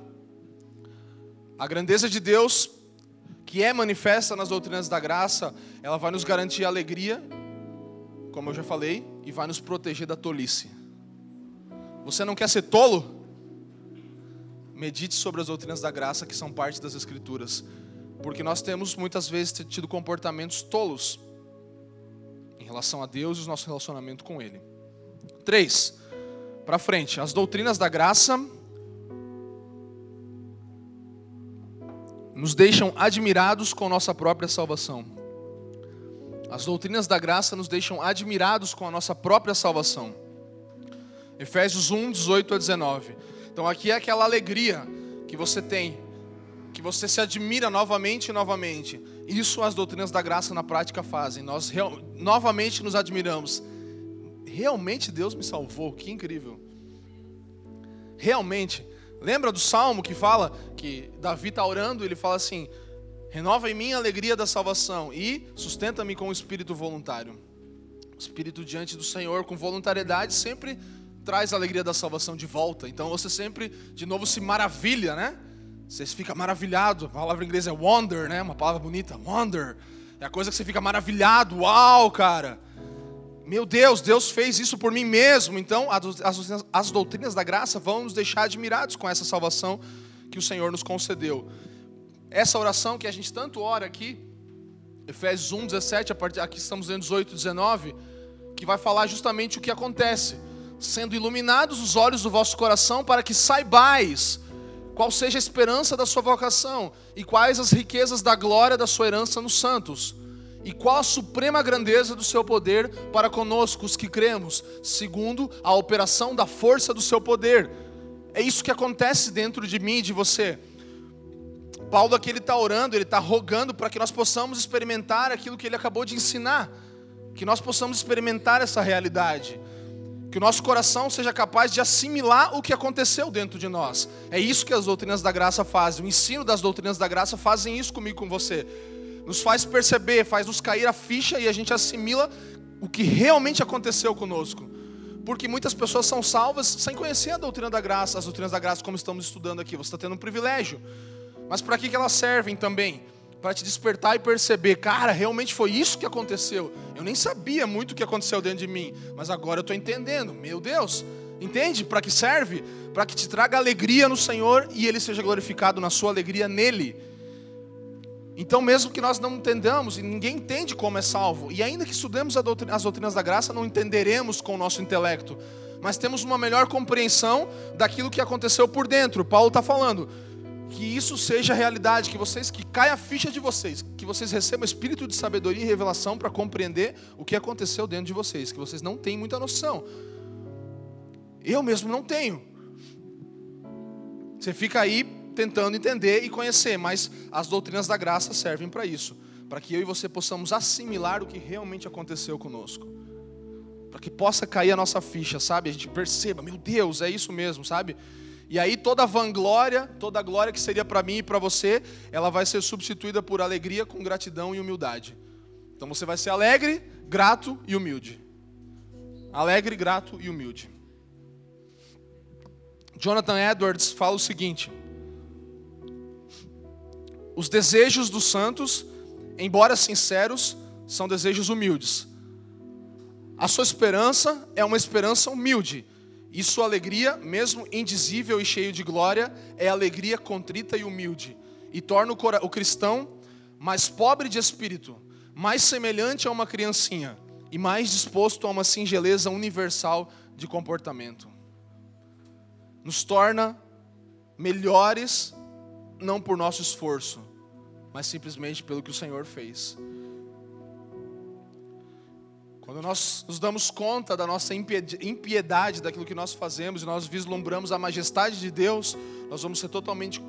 A grandeza de Deus, que é manifesta nas doutrinas da graça, ela vai nos garantir alegria, como eu já falei, e vai nos proteger da tolice. Você não quer ser tolo? Medite sobre as doutrinas da graça que são parte das Escrituras. Porque nós temos muitas vezes tido comportamentos tolos em relação a Deus e o nosso relacionamento com Ele. 3. Para frente. As doutrinas da graça nos deixam admirados com nossa própria salvação. As doutrinas da graça nos deixam admirados com a nossa própria salvação. Efésios 1, 18 a 19. Então aqui é aquela alegria que você tem, que você se admira novamente e novamente. Isso as doutrinas da graça na prática fazem. Nós novamente nos admiramos. Realmente Deus me salvou, que incrível. Realmente. Lembra do Salmo que fala que Davi está orando, ele fala assim: renova em mim a alegria da salvação e sustenta-me com o espírito voluntário. O espírito diante do Senhor com voluntariedade sempre traz a alegria da salvação de volta. Então você sempre de novo se maravilha, né? Você fica maravilhado. A palavra em inglês é wonder, né? Uma palavra bonita, wonder. É a coisa que você fica maravilhado. Uau, cara. Meu Deus, Deus fez isso por mim mesmo. Então, as doutrinas da graça vão nos deixar admirados com essa salvação que o Senhor nos concedeu. Essa oração que a gente tanto ora aqui, Efésios 1, 17, aqui estamos lendo 18, 19, que vai falar justamente o que acontece. Sendo iluminados os olhos do vosso coração para que saibais qual seja a esperança da sua vocação e quais as riquezas da glória da sua herança nos santos e qual a suprema grandeza do seu poder para conosco, os que cremos, segundo a operação da força do seu poder. É isso que acontece dentro de mim e de você. Paulo aqui ele está orando, ele está rogando para que nós possamos experimentar aquilo que ele acabou de ensinar, que nós possamos experimentar essa realidade. Que o nosso coração seja capaz de assimilar o que aconteceu dentro de nós. É isso que as doutrinas da graça fazem. O ensino das doutrinas da graça fazem isso comigo e com você. Nos faz perceber, faz nos cair a ficha e a gente assimila o que realmente aconteceu conosco. Porque muitas pessoas são salvas sem conhecer a doutrina da graça. As doutrinas da graça, como estamos estudando aqui, você está tendo um privilégio. Mas para que elas servem também? Para te despertar e perceber, cara, realmente foi isso que aconteceu. Eu nem sabia muito o que aconteceu dentro de mim, mas agora eu estou entendendo. Meu Deus, entende? Para que serve? Para que te traga alegria no Senhor e Ele seja glorificado na sua alegria nele. Então mesmo que nós não entendamos, e ninguém entende como é salvo, e ainda que estudemos as doutrinas da graça, não entenderemos com o nosso intelecto, mas temos uma melhor compreensão daquilo que aconteceu por dentro. Paulo está falando que isso seja realidade, que caia a ficha de vocês, que vocês recebam espírito de sabedoria e revelação para compreender o que aconteceu dentro de vocês, que vocês não têm muita noção. Eu mesmo não tenho. Você fica aí tentando entender e conhecer, mas as doutrinas da graça servem para isso, para que eu e você possamos assimilar o que realmente aconteceu conosco, para que possa cair a nossa ficha, sabe? A gente perceba, meu Deus, é isso mesmo, sabe? E aí toda vanglória, toda a glória que seria para mim e para você, ela vai ser substituída por alegria, com gratidão e humildade. Então você vai ser alegre, grato e humilde. Alegre, grato e humilde. Jonathan Edwards fala o seguinte: os desejos dos santos, embora sinceros, são desejos humildes. A sua esperança é uma esperança humilde. E sua alegria, mesmo indizível e cheio de glória, é alegria contrita e humilde. E torna o cristão mais pobre de espírito, mais semelhante a uma criancinha e mais disposto a uma singeleza universal de comportamento. Nos torna melhores, não por nosso esforço, mas simplesmente pelo que o Senhor fez. Quando nós nos damos conta da nossa impiedade, daquilo que nós fazemos, e nós vislumbramos a majestade de Deus, nós vamos ser totalmente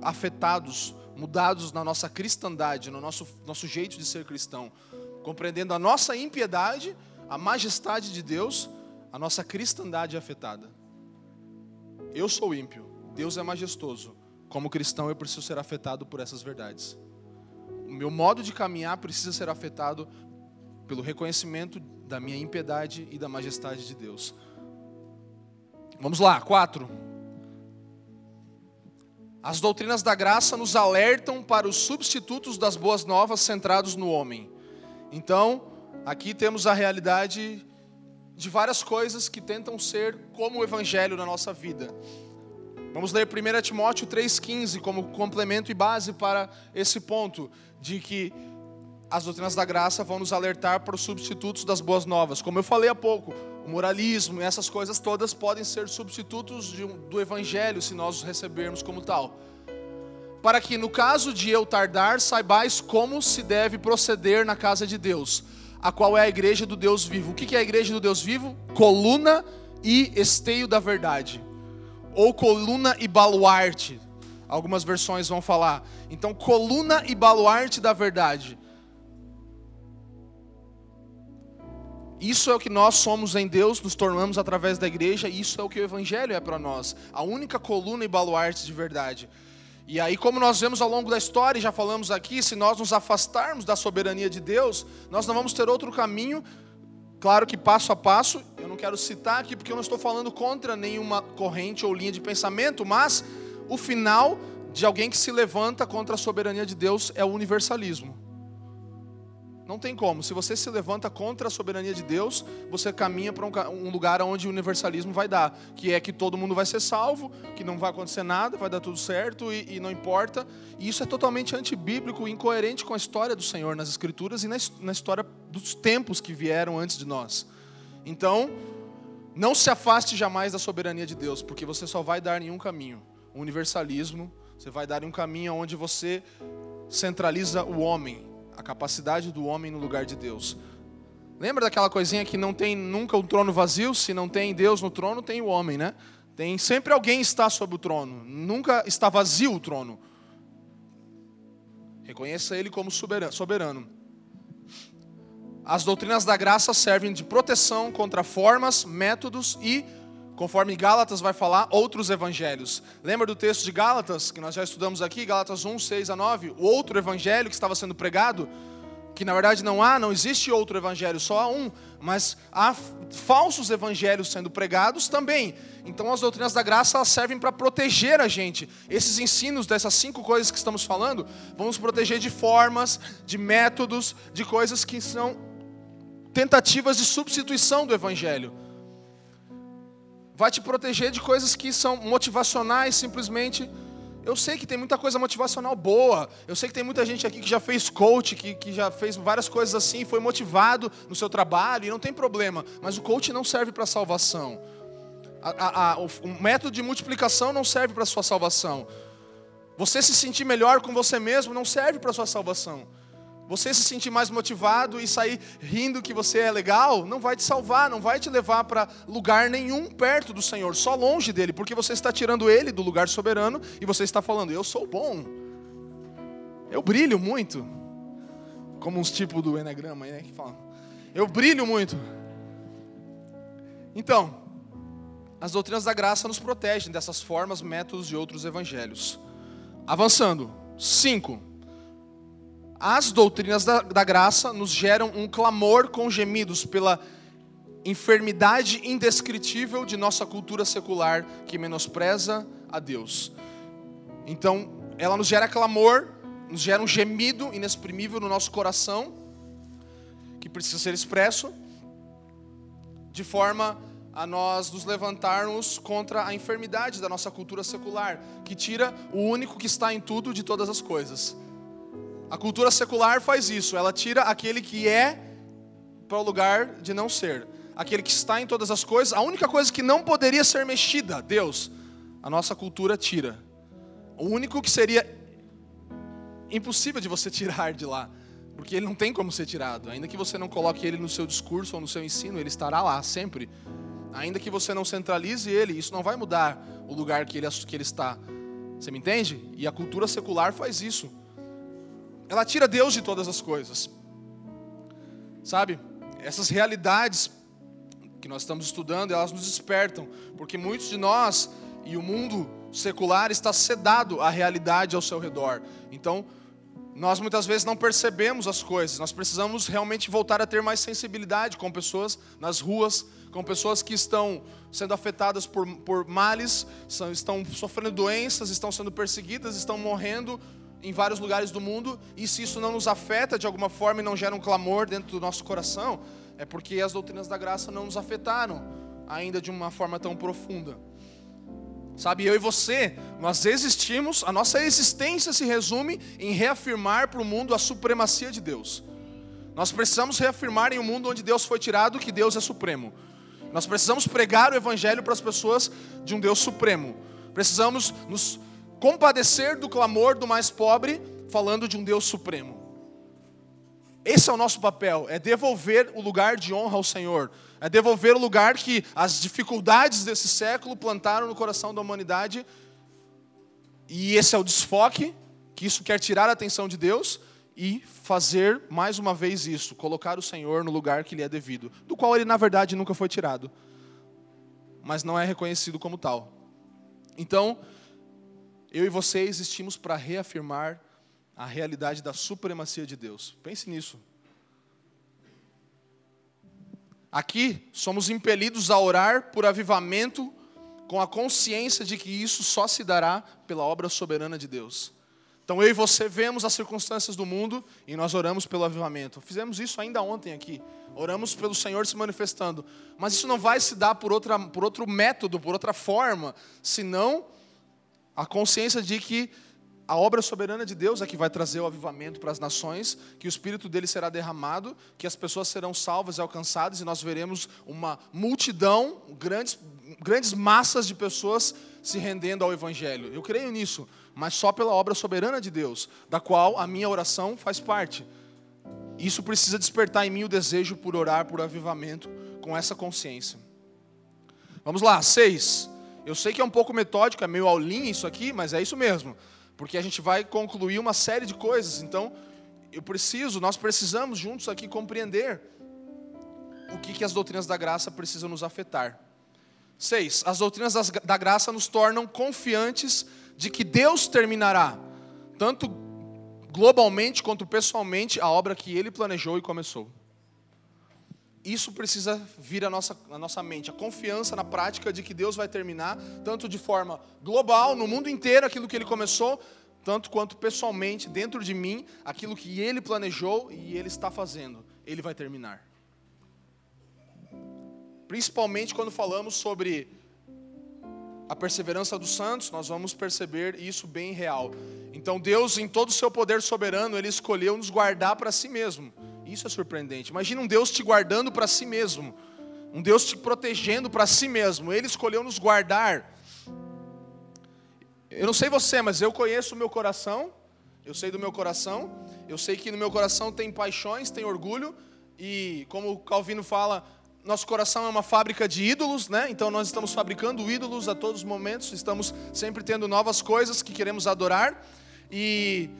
afetados, mudados na nossa cristandade, no nosso jeito de ser cristão. Compreendendo a nossa impiedade, a majestade de Deus, a nossa cristandade é afetada. Eu sou ímpio, Deus é majestoso. Como cristão eu preciso ser afetado por essas verdades. O meu modo de caminhar precisa ser afetado pelo reconhecimento da minha impiedade e da majestade de Deus. Vamos lá, 4. As doutrinas da graça nos alertam para os substitutos das boas novas centrados no homem. Então, aqui temos a realidade de várias coisas que tentam ser como o evangelho na nossa vida. Vamos ler 1 Timóteo 3,15 como complemento e base para esse ponto de que as doutrinas da graça vão nos alertar para os substitutos das boas novas. Como eu falei há pouco, o moralismo e essas coisas todas podem ser substitutos do evangelho se nós os recebermos como tal. Para que, no caso de eu tardar, saibais como se deve proceder na casa de Deus, a qual é a igreja do Deus vivo. O que é a igreja do Deus vivo? Coluna e esteio da verdade. Ou coluna e baluarte. Algumas versões vão falar. Então, coluna e baluarte da verdade. Isso é o que nós somos em Deus, nos tornamos através da igreja, e isso é o que o evangelho é para nós. A única coluna e baluarte de verdade. E aí, como nós vemos ao longo da história, e já falamos aqui, se nós nos afastarmos da soberania de Deus, nós não vamos ter outro caminho, claro que passo a passo, eu não quero citar aqui porque eu não estou falando contra nenhuma corrente ou linha de pensamento, mas o final de alguém que se levanta contra a soberania de Deus é o universalismo. Não tem como. Se você se levanta contra a soberania de Deus, você caminha para um lugar onde o universalismo vai dar. Que é que todo mundo vai ser salvo, que não vai acontecer nada, vai dar tudo certo e não importa. E isso é totalmente antibíblico, incoerente com a história do Senhor nas Escrituras e na história dos tempos que vieram antes de nós. Então, não se afaste jamais da soberania de Deus, porque você só vai dar em um caminho. O universalismo, você vai dar em um caminho onde você centraliza o homem. A capacidade do homem no lugar de Deus. Lembra daquela coisinha que não tem nunca um trono vazio? Se não tem Deus no trono, tem o homem, né? Tem sempre alguém está sobre o trono. Nunca está vazio o trono. Reconheça ele como soberano. As doutrinas da graça servem de proteção contra formas, métodos e, conforme Gálatas vai falar, outros evangelhos. Lembra do texto de Gálatas, que nós já estudamos aqui, Gálatas 1, 6 a 9? O outro evangelho que estava sendo pregado, que na verdade não existe outro evangelho, só há um. Mas há falsos evangelhos sendo pregados também. Então as doutrinas da graça elas servem para proteger a gente. Esses ensinos dessas 5 coisas que estamos falando, vão nos proteger de formas, de métodos, de coisas que são tentativas de substituição do evangelho. Vai te proteger de coisas que são motivacionais, simplesmente. Eu sei que tem muita coisa motivacional boa. Eu sei que tem muita gente aqui que já fez coach, que já fez várias coisas assim, foi motivado no seu trabalho, e não tem problema. Mas o coach não serve para salvação. O método de multiplicação não serve para sua salvação. Você se sentir melhor com você mesmo não serve para sua salvação. Você se sentir mais motivado e sair rindo que você é legal, não vai te salvar, não vai te levar para lugar nenhum perto do Senhor, só longe dele, porque você está tirando ele do lugar soberano e você está falando, eu sou bom, eu brilho muito, como uns tipos do Eneagrama, né, que falam, eu brilho muito. Então, as doutrinas da graça nos protegem dessas formas, métodos e outros evangelhos. Avançando. 5. As doutrinas da graça nos geram um clamor com gemidos pela enfermidade indescritível de nossa cultura secular que menospreza a Deus. Então, ela nos gera clamor, nos gera um gemido inexprimível no nosso coração, que precisa ser expresso, de forma a nós nos levantarmos contra a enfermidade da nossa cultura secular, que tira o único que está em tudo de todas as coisas. A cultura secular faz isso, ela tira aquele que é para o lugar de não ser. Aquele que está em todas as coisas, a única coisa que não poderia ser mexida, Deus, a nossa cultura tira. O único que seria impossível de você tirar de lá, porque ele não tem como ser tirado. Ainda que você não coloque ele no seu discurso ou no seu ensino, ele estará lá sempre. Ainda que você não centralize ele, isso não vai mudar o lugar que ele está. Você me entende? E a cultura secular faz isso. Ela tira Deus de todas as coisas. Sabe? Essas realidades que nós estamos estudando, elas nos despertam. Porque muitos de nós e o mundo secular está sedado à realidade ao seu redor. Então, nós muitas vezes não percebemos as coisas. Nós precisamos realmente voltar a ter mais sensibilidade com pessoas nas ruas, com pessoas que estão sendo afetadas por males, estão sofrendo doenças, estão sendo perseguidas, estão morrendo em vários lugares do mundo. E se isso não nos afeta de alguma forma e não gera um clamor dentro do nosso coração, é porque as doutrinas da graça não nos afetaram ainda de uma forma tão profunda. Sabe, eu e você, nós existimos, a nossa existência se resume em reafirmar para o mundo a supremacia de Deus. Nós precisamos reafirmar em um mundo onde Deus foi tirado que Deus é supremo. Nós precisamos pregar o evangelho para as pessoas de um Deus supremo. Precisamos nos compadecer do clamor do mais pobre, falando de um Deus supremo. Esse é o nosso papel, é devolver o lugar de honra ao Senhor. É devolver o lugar que as dificuldades desse século plantaram no coração da humanidade. E esse é o desfoque, que isso quer tirar a atenção de Deus e fazer mais uma vez isso, colocar o Senhor no lugar que lhe é devido, do qual ele na verdade nunca foi tirado, mas não é reconhecido como tal. Então, eu e você existimos para reafirmar a realidade da supremacia de Deus. Pense nisso. Aqui, somos impelidos a orar por avivamento com a consciência de que isso só se dará pela obra soberana de Deus. Então, eu e você vemos as circunstâncias do mundo e nós oramos pelo avivamento. Fizemos isso ainda ontem aqui. Oramos pelo Senhor se manifestando. Mas isso não vai se dar por outro método, por outra forma, senão a consciência de que a obra soberana de Deus é que vai trazer o avivamento para as nações, que o Espírito dele será derramado, que as pessoas serão salvas e alcançadas, e nós veremos uma multidão, grandes massas de pessoas se rendendo ao Evangelho. Eu creio nisso, mas só pela obra soberana de Deus, da qual a minha oração faz parte. Isso precisa despertar em mim o desejo por orar por avivamento com essa consciência. Vamos lá, 6. Eu sei que é um pouco metódico, é meio aulinha isso aqui, mas é isso mesmo. Porque a gente vai concluir uma série de coisas. Então, nós precisamos juntos aqui compreender o que as doutrinas da graça precisam nos afetar. 6. As doutrinas da graça nos tornam confiantes de que Deus terminará, tanto globalmente quanto pessoalmente, a obra que Ele planejou e começou. Isso precisa vir à nossa mente, a confiança na prática de que Deus vai terminar, tanto de forma global, no mundo inteiro, aquilo que Ele começou, tanto quanto pessoalmente, dentro de mim, aquilo que Ele planejou e Ele está fazendo, Ele vai terminar. Principalmente quando falamos sobre a perseverança dos santos, nós vamos perceber isso bem real. Então Deus, em todo o seu poder soberano, Ele escolheu nos guardar para si mesmo. Isso é surpreendente. Imagina um Deus te guardando para si mesmo. Um Deus te protegendo para si mesmo. Ele escolheu nos guardar. Eu não sei você, mas eu conheço o meu coração. Eu sei do meu coração. Eu sei que no meu coração tem paixões, tem orgulho. E como o Calvino fala, nosso coração é uma fábrica de ídolos, né? Então nós estamos fabricando ídolos a todos os momentos. Estamos sempre tendo novas coisas que queremos adorar. E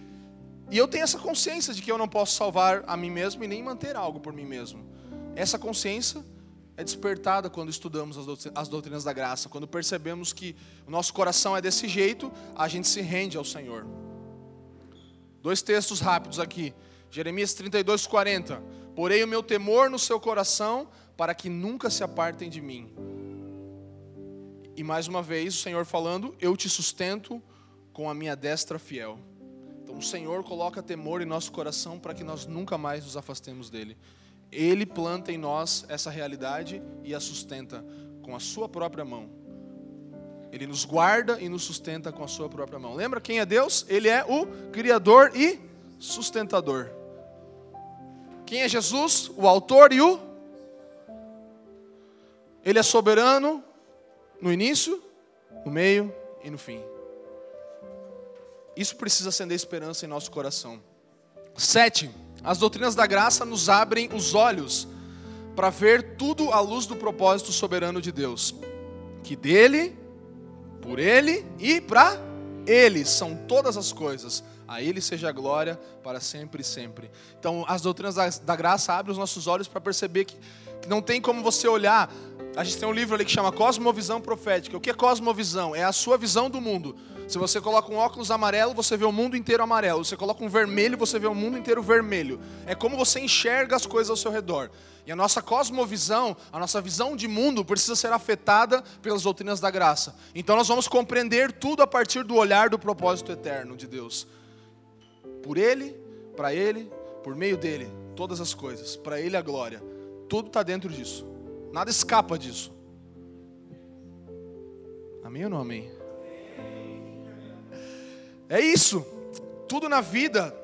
eu tenho essa consciência de que eu não posso salvar a mim mesmo e nem manter algo por mim mesmo. Essa consciência é despertada quando estudamos as doutrinas da graça. Quando percebemos que o nosso coração é desse jeito, a gente se rende ao Senhor. Dois textos rápidos aqui. Jeremias 32:40. Porei o meu temor no seu coração, para que nunca se apartem de mim. E mais uma vez o Senhor falando, eu te sustento com a minha destra fiel. Então o Senhor coloca temor em nosso coração para que nós nunca mais nos afastemos dele. Ele planta em nós essa realidade e a sustenta com a sua própria mão. Ele nos guarda e nos sustenta com a sua própria mão. Lembra quem é Deus? Ele é o Criador e Sustentador. Quem é Jesus? O autor e o... Ele é soberano no início, no meio e no fim. Isso precisa acender esperança em nosso coração. 7. As doutrinas da graça nos abrem os olhos para ver tudo à luz do propósito soberano de Deus. Que dele, por ele e para ele são todas as coisas. A ele seja a glória para sempre e sempre. Então as doutrinas da graça abrem os nossos olhos para perceber que não tem como você olhar. A gente tem um livro ali que chama Cosmovisión Profética. O que é cosmovisão? É a sua visão do mundo. Se você coloca um óculos amarelo, você vê o mundo inteiro amarelo. Se você coloca um vermelho, você vê o mundo inteiro vermelho. É como você enxerga as coisas ao seu redor. E a nossa cosmovisão, a nossa visão de mundo, precisa ser afetada pelas doutrinas da graça. Então nós vamos compreender tudo a partir do olhar do propósito eterno de Deus. Por ele, para ele, por meio dele, todas as coisas. Para ele a glória. Tudo está dentro disso. Nada escapa disso. Amém ou não amém? É isso. Tudo na vida,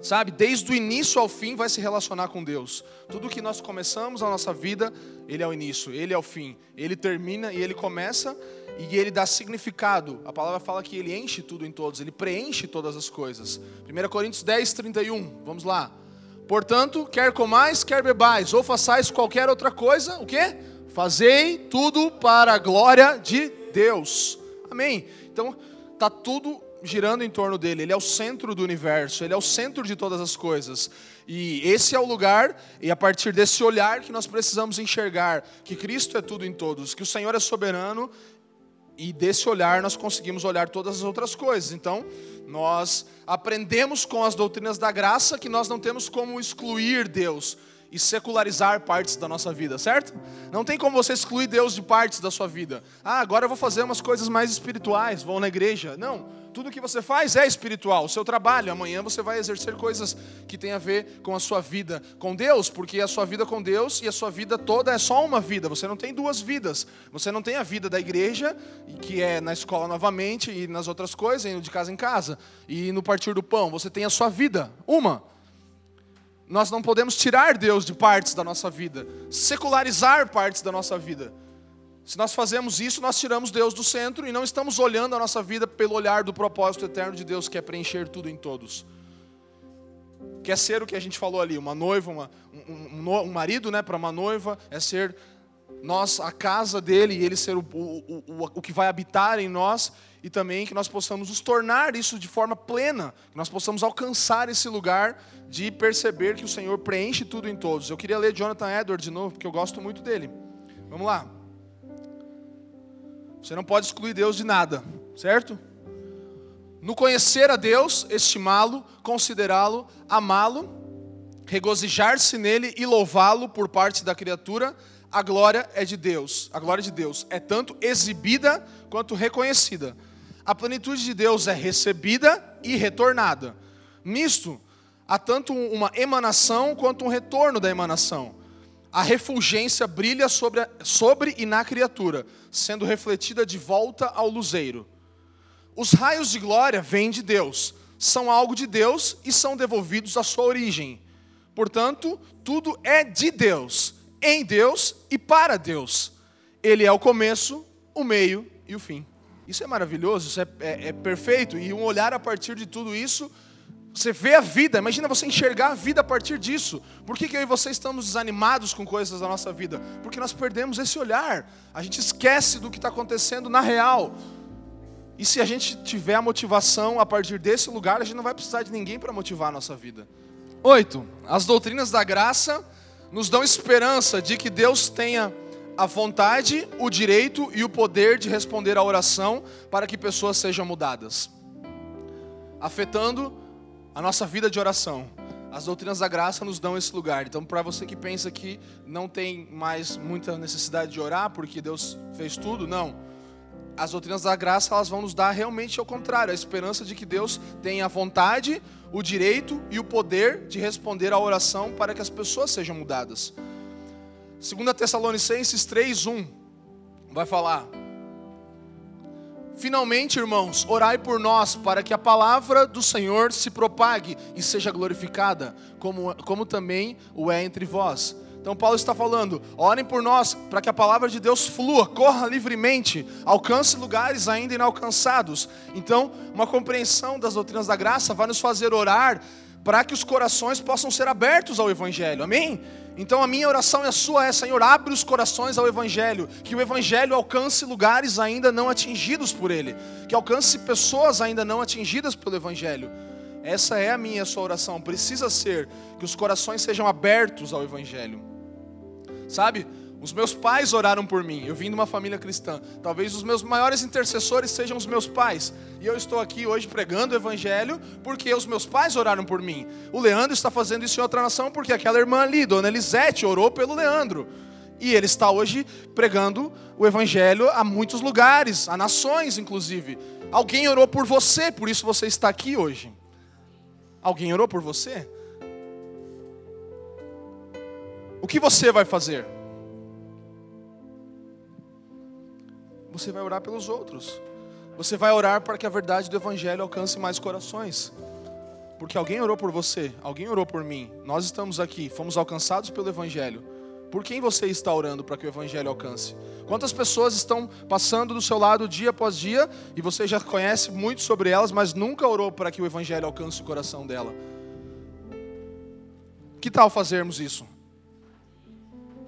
sabe, desde o início ao fim vai se relacionar com Deus. Tudo que nós começamos na nossa vida, ele é o início, ele é o fim. Ele termina e ele começa e ele dá significado. A palavra fala que ele enche tudo em todos, ele preenche todas as coisas. 1 Coríntios 10:31, vamos lá. Portanto, quer comais, quer bebais, ou façais qualquer outra coisa, o quê? Fazei tudo para a glória de Deus. Amém? Então, está tudo girando em torno dele. Ele é o centro do universo, ele é o centro de todas as coisas. E esse é o lugar, e a partir desse olhar que nós precisamos enxergar, que Cristo é tudo em todos, que o Senhor é soberano, e desse olhar nós conseguimos olhar todas as outras coisas. Então, nós aprendemos com as doutrinas da graça que nós não temos como excluir Deus e secularizar partes da nossa vida, certo? Não tem como você excluir Deus de partes da sua vida. Ah, agora eu vou fazer umas coisas mais espirituais, vou na igreja. Não, tudo que você faz é espiritual. O seu trabalho, amanhã você vai exercer coisas que tem a ver com a sua vida com Deus, porque a sua vida com Deus e a sua vida toda é só uma vida. Você não tem duas vidas. Você não tem a vida da igreja, que é na escola novamente e nas outras coisas, indo de casa em casa e no partir do pão. Você tem a sua vida, uma. Nós não podemos tirar Deus de partes da nossa vida, secularizar partes da nossa vida. Se nós fazemos isso, nós tiramos Deus do centro e não estamos olhando a nossa vida pelo olhar do propósito eterno de Deus, que é preencher tudo em todos. Que é ser o que a gente falou ali, uma noiva, um marido, né, para uma noiva, é ser nós a casa dele e ele ser o que vai habitar em nós. E também que nós possamos nos tornar isso de forma plena, que nós possamos alcançar esse lugar de perceber que o Senhor preenche tudo em todos. Eu queria ler Jonathan Edwards de novo, porque eu gosto muito dele. Vamos lá. Você não pode excluir Deus de nada, certo? No conhecer a Deus, estimá-lo, considerá-lo, amá-lo, regozijar-se nele e louvá-lo por parte da criatura, a glória é de Deus. A glória de Deus é tanto exibida quanto reconhecida. A plenitude de Deus é recebida e retornada. Nisto, há tanto uma emanação quanto um retorno da emanação. A refulgência brilha sobre e na criatura, sendo refletida de volta ao luzeiro. Os raios de glória vêm de Deus, são algo de Deus e são devolvidos à sua origem. Portanto, tudo é de Deus, em Deus e para Deus. Ele é o começo, o meio e o fim. Isso é maravilhoso, isso é perfeito. E um olhar a partir de tudo isso, você vê a vida. Imagina você enxergar a vida a partir disso. Por que eu e você estamos desanimados com coisas da nossa vida? Porque nós perdemos esse olhar. A gente esquece do que está acontecendo na real. E se a gente tiver a motivação a partir desse lugar, a gente não vai precisar de ninguém para motivar a nossa vida. 8. As doutrinas da graça nos dão esperança de que Deus tenha a vontade, o direito e o poder de responder à oração para que pessoas sejam mudadas, afetando a nossa vida de oração. As doutrinas da graça nos dão esse lugar. Então, para você que pensa que não tem mais muita necessidade de orar porque Deus fez tudo, não. As doutrinas da graça, elas vão nos dar realmente ao contrário, a esperança de que Deus tem a vontade, o direito e o poder de responder à oração para que as pessoas sejam mudadas. 2 Tessalonicenses 3:1 vai falar: finalmente, irmãos, orai por nós para que a palavra do Senhor se propague e seja glorificada, como também o é entre vós. Então Paulo está falando, orem por nós para que a palavra de Deus flua, corra livremente, alcance lugares ainda inalcançados. Então, uma compreensão das doutrinas da graça vai nos fazer orar para que os corações possam ser abertos ao Evangelho, amém? Então a minha oração e a sua é: Senhor, abre os corações ao Evangelho, que o Evangelho alcance lugares ainda não atingidos por ele, que alcance pessoas ainda não atingidas pelo Evangelho. Essa é a minha e a sua oração, precisa ser que os corações sejam abertos ao Evangelho. Sabe, os meus pais oraram por mim, eu vim de uma família cristã, talvez os meus maiores intercessores sejam os meus pais, e eu estou aqui hoje pregando o Evangelho porque os meus pais oraram por mim. O Leandro está fazendo isso em outra nação porque aquela irmã ali, Dona Elisete, orou pelo Leandro, e ele está hoje pregando o Evangelho a muitos lugares, a nações inclusive. Alguém orou por você, por isso você está aqui hoje. Alguém orou por você? O que você vai fazer? Você vai orar pelos outros. Você vai orar para que a verdade do Evangelho alcance mais corações. Porque alguém orou por você, alguém orou por mim. Nós estamos aqui, fomos alcançados pelo Evangelho. Por quem você está orando para que o Evangelho alcance? Quantas pessoas estão passando do seu lado dia após dia e você já conhece muito sobre elas, mas nunca orou para que o Evangelho alcance o coração dela? Que tal fazermos isso?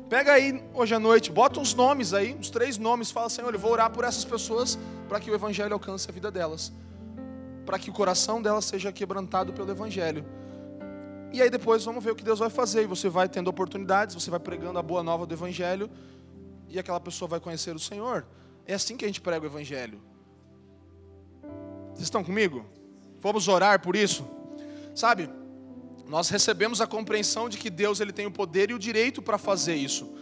Pega aí, hoje à noite, bota uns nomes aí, uns 3 nomes, fala: Senhor, eu vou orar por essas pessoas para que o Evangelho alcance a vida delas, para que o coração delas seja quebrantado pelo Evangelho. E aí depois vamos ver o que Deus vai fazer, e você vai tendo oportunidades, você vai pregando a boa nova do Evangelho, e aquela pessoa vai conhecer o Senhor. É assim que a gente prega o Evangelho. Vocês estão comigo? Vamos orar por isso? Sabe, nós recebemos a compreensão de que Deus, ele tem o poder e o direito para fazer isso.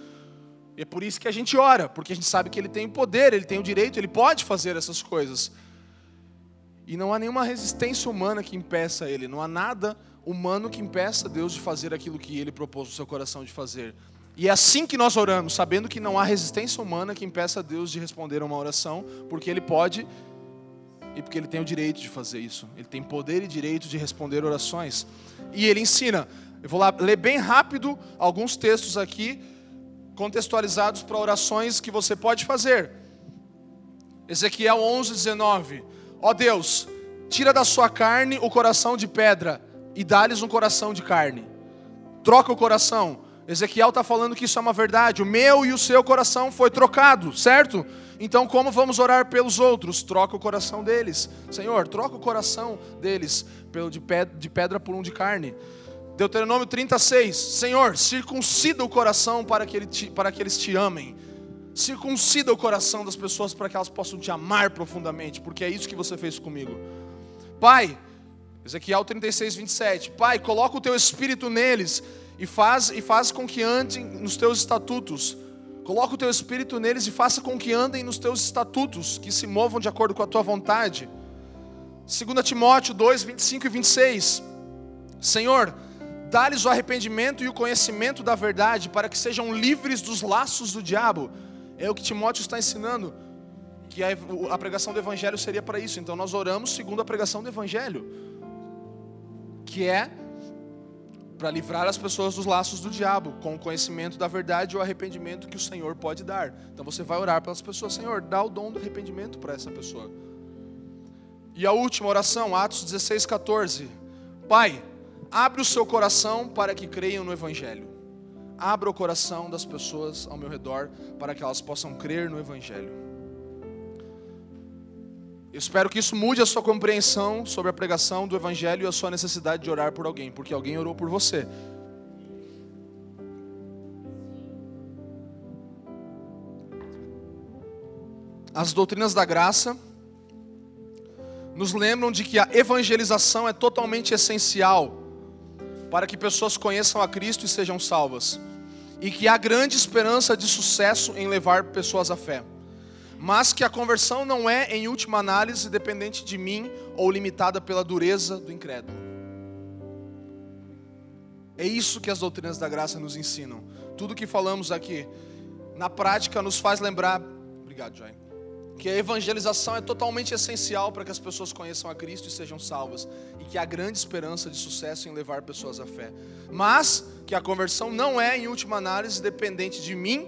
E é por isso que a gente ora, porque a gente sabe que ele tem o poder, ele tem o direito, ele pode fazer essas coisas. E não há nenhuma resistência humana que impeça ele, não há nada humano que impeça Deus de fazer aquilo que ele propôs no seu coração de fazer. E é assim que nós oramos, sabendo que não há resistência humana que impeça Deus de responder a uma oração, porque ele pode e porque ele tem o direito de fazer isso. Ele tem poder e direito de responder orações. E ele ensina. Eu vou lá ler bem rápido alguns textos aqui, contextualizados para orações que você pode fazer. Ezequiel 11:19. Ó Deus, tira da sua carne o coração de pedra e dá-lhes um coração de carne. Troca o coração. Ezequiel está falando que isso é uma verdade. O meu e o seu coração foi trocado, certo? Então, como vamos orar pelos outros? Troca o coração deles. Senhor, troca o coração deles pelo de pedra por um de carne. Deuteronômio 36. Senhor, circuncida o coração para que eles te amem. Circuncida o coração das pessoas para que elas possam te amar profundamente, porque é isso que você fez comigo. Pai, Ezequiel 36:27. Pai, coloca o teu espírito neles e faz com que andem nos teus estatutos. Coloca o teu espírito neles e faça com que andem nos teus estatutos, que se movam de acordo com a tua vontade. 2 Timóteo 2:25-26. Senhor, dá-lhes o arrependimento e o conhecimento da verdade, para que sejam livres dos laços do diabo. É o que Timóteo está ensinando, que a pregação do Evangelho seria para isso. Então nós oramos segundo a pregação do Evangelho, que é para livrar as pessoas dos laços do diabo, com o conhecimento da verdade e o arrependimento que o Senhor pode dar. Então você vai orar pelas pessoas: Senhor, dá o dom do arrependimento para essa pessoa. E a última oração, Atos 16:14. Pai, abre o seu coração para que creiam no Evangelho. Abra o coração das pessoas ao meu redor para que elas possam crer no Evangelho. Eu espero que isso mude a sua compreensão sobre a pregação do Evangelho e a sua necessidade de orar por alguém, porque alguém orou por você. as doutrinas da graça nos lembram de que a evangelização é totalmente essencial para que pessoas conheçam a Cristo e sejam salvas, e que há grande esperança de sucesso em levar pessoas à fé, mas que a conversão não é, em última análise, dependente de mim ou limitada pela dureza do incrédulo. É isso que as doutrinas da graça nos ensinam. Tudo que falamos aqui, na prática, nos faz lembrar... Obrigado, Joy. Que a evangelização é totalmente essencial para que as pessoas conheçam a Cristo e sejam salvas, e que há grande esperança de sucesso em levar pessoas à fé, mas que a conversão não é, em última análise, dependente de mim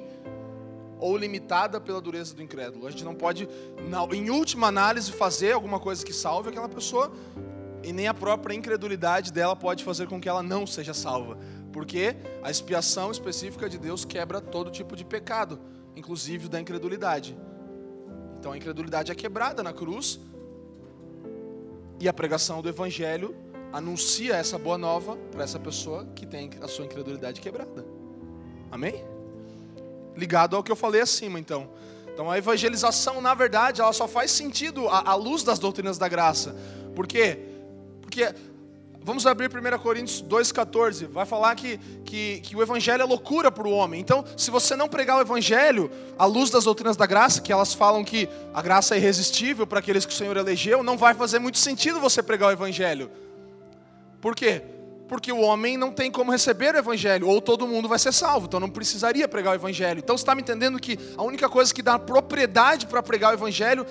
ou limitada pela dureza do incrédulo. A gente não pode, em última análise, fazer alguma coisa que salve aquela pessoa, e nem a própria incredulidade dela pode fazer com que ela não seja salva, porque a expiação específica de Deus quebra todo tipo de pecado, inclusive o da incredulidade. Então a incredulidade é quebrada na cruz, e a pregação do Evangelho anuncia essa boa nova para essa pessoa que tem a sua incredulidade quebrada. Amém? Ligado ao que eu falei acima, então. Então a evangelização, na verdade, ela só faz sentido à luz das doutrinas da graça. Por quê? Porque, vamos abrir 1 Coríntios 2,14, vai falar que o Evangelho é loucura para o homem. Então, se você não pregar o Evangelho, à luz das doutrinas da graça, que elas falam que a graça é irresistível para aqueles que o Senhor elegeu, não vai fazer muito sentido você pregar o Evangelho. Por quê? Porque o homem não tem como receber o Evangelho, ou todo mundo vai ser salvo, então não precisaria pregar o Evangelho. Então você está me entendendo que a única coisa que dá propriedade para pregar o Evangelho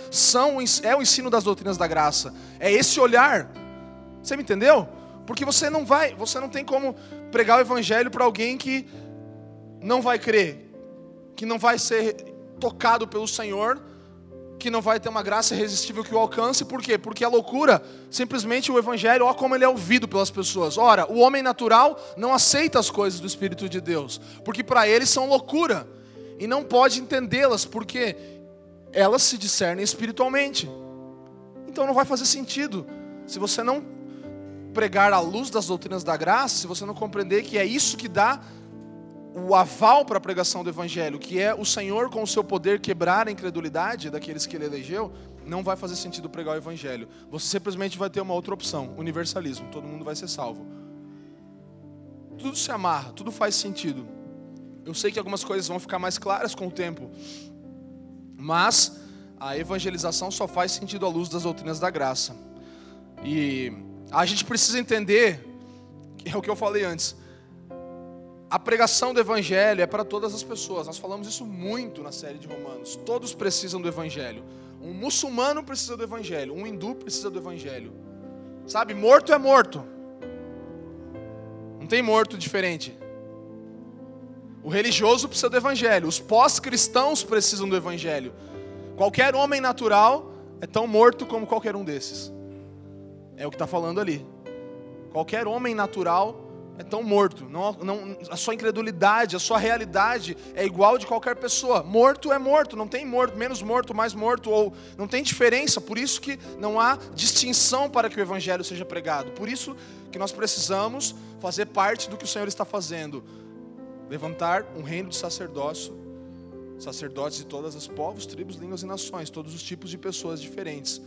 é o ensino das doutrinas da graça. É esse olhar. Você me entendeu? Porque você não tem como pregar o Evangelho para alguém que não vai crer, que não vai ser tocado pelo Senhor, que não vai ter uma graça irresistível que o alcance. Por quê? Porque a loucura, simplesmente o Evangelho, olha como ele é ouvido pelas pessoas. Ora, o homem natural não aceita as coisas do Espírito de Deus, porque para ele são loucura, e não pode entendê-las, porque elas se discernem espiritualmente. Então não vai fazer sentido, se você não pregar à luz das doutrinas da graça, se você não compreender que é isso que dá o aval para a pregação do Evangelho, que é o Senhor com o seu poder quebrar a incredulidade daqueles que ele elegeu, não vai fazer sentido pregar o Evangelho. Você simplesmente vai ter uma outra opção, universalismo, todo mundo vai ser salvo. Tudo se amarra, tudo faz sentido. Eu sei que algumas coisas vão ficar mais claras com o tempo, mas a evangelização só faz sentido à luz das doutrinas da graça. E a gente precisa entender, é o que eu falei antes, a pregação do Evangelho é para todas as pessoas. Nós falamos isso muito na série de Romanos. Todos precisam do Evangelho. Um muçulmano precisa do Evangelho, um hindu precisa do Evangelho. Sabe, morto é morto. Não tem morto diferente. O religioso precisa do Evangelho, os pós-cristãos precisam do Evangelho. Qualquer homem natural é tão morto como qualquer um desses. É o que está falando ali. Qualquer homem natural é tão morto. Não, a sua incredulidade, a sua realidade é igual de qualquer pessoa. Morto é morto, não tem morto, menos morto, mais morto, ou não tem diferença. Por isso que não há distinção para que o Evangelho seja pregado. Por isso que nós precisamos fazer parte do que o Senhor está fazendo. Levantar um reino de sacerdócio, sacerdotes de todas as povos, tribos, línguas e nações, todos os tipos de pessoas diferentes.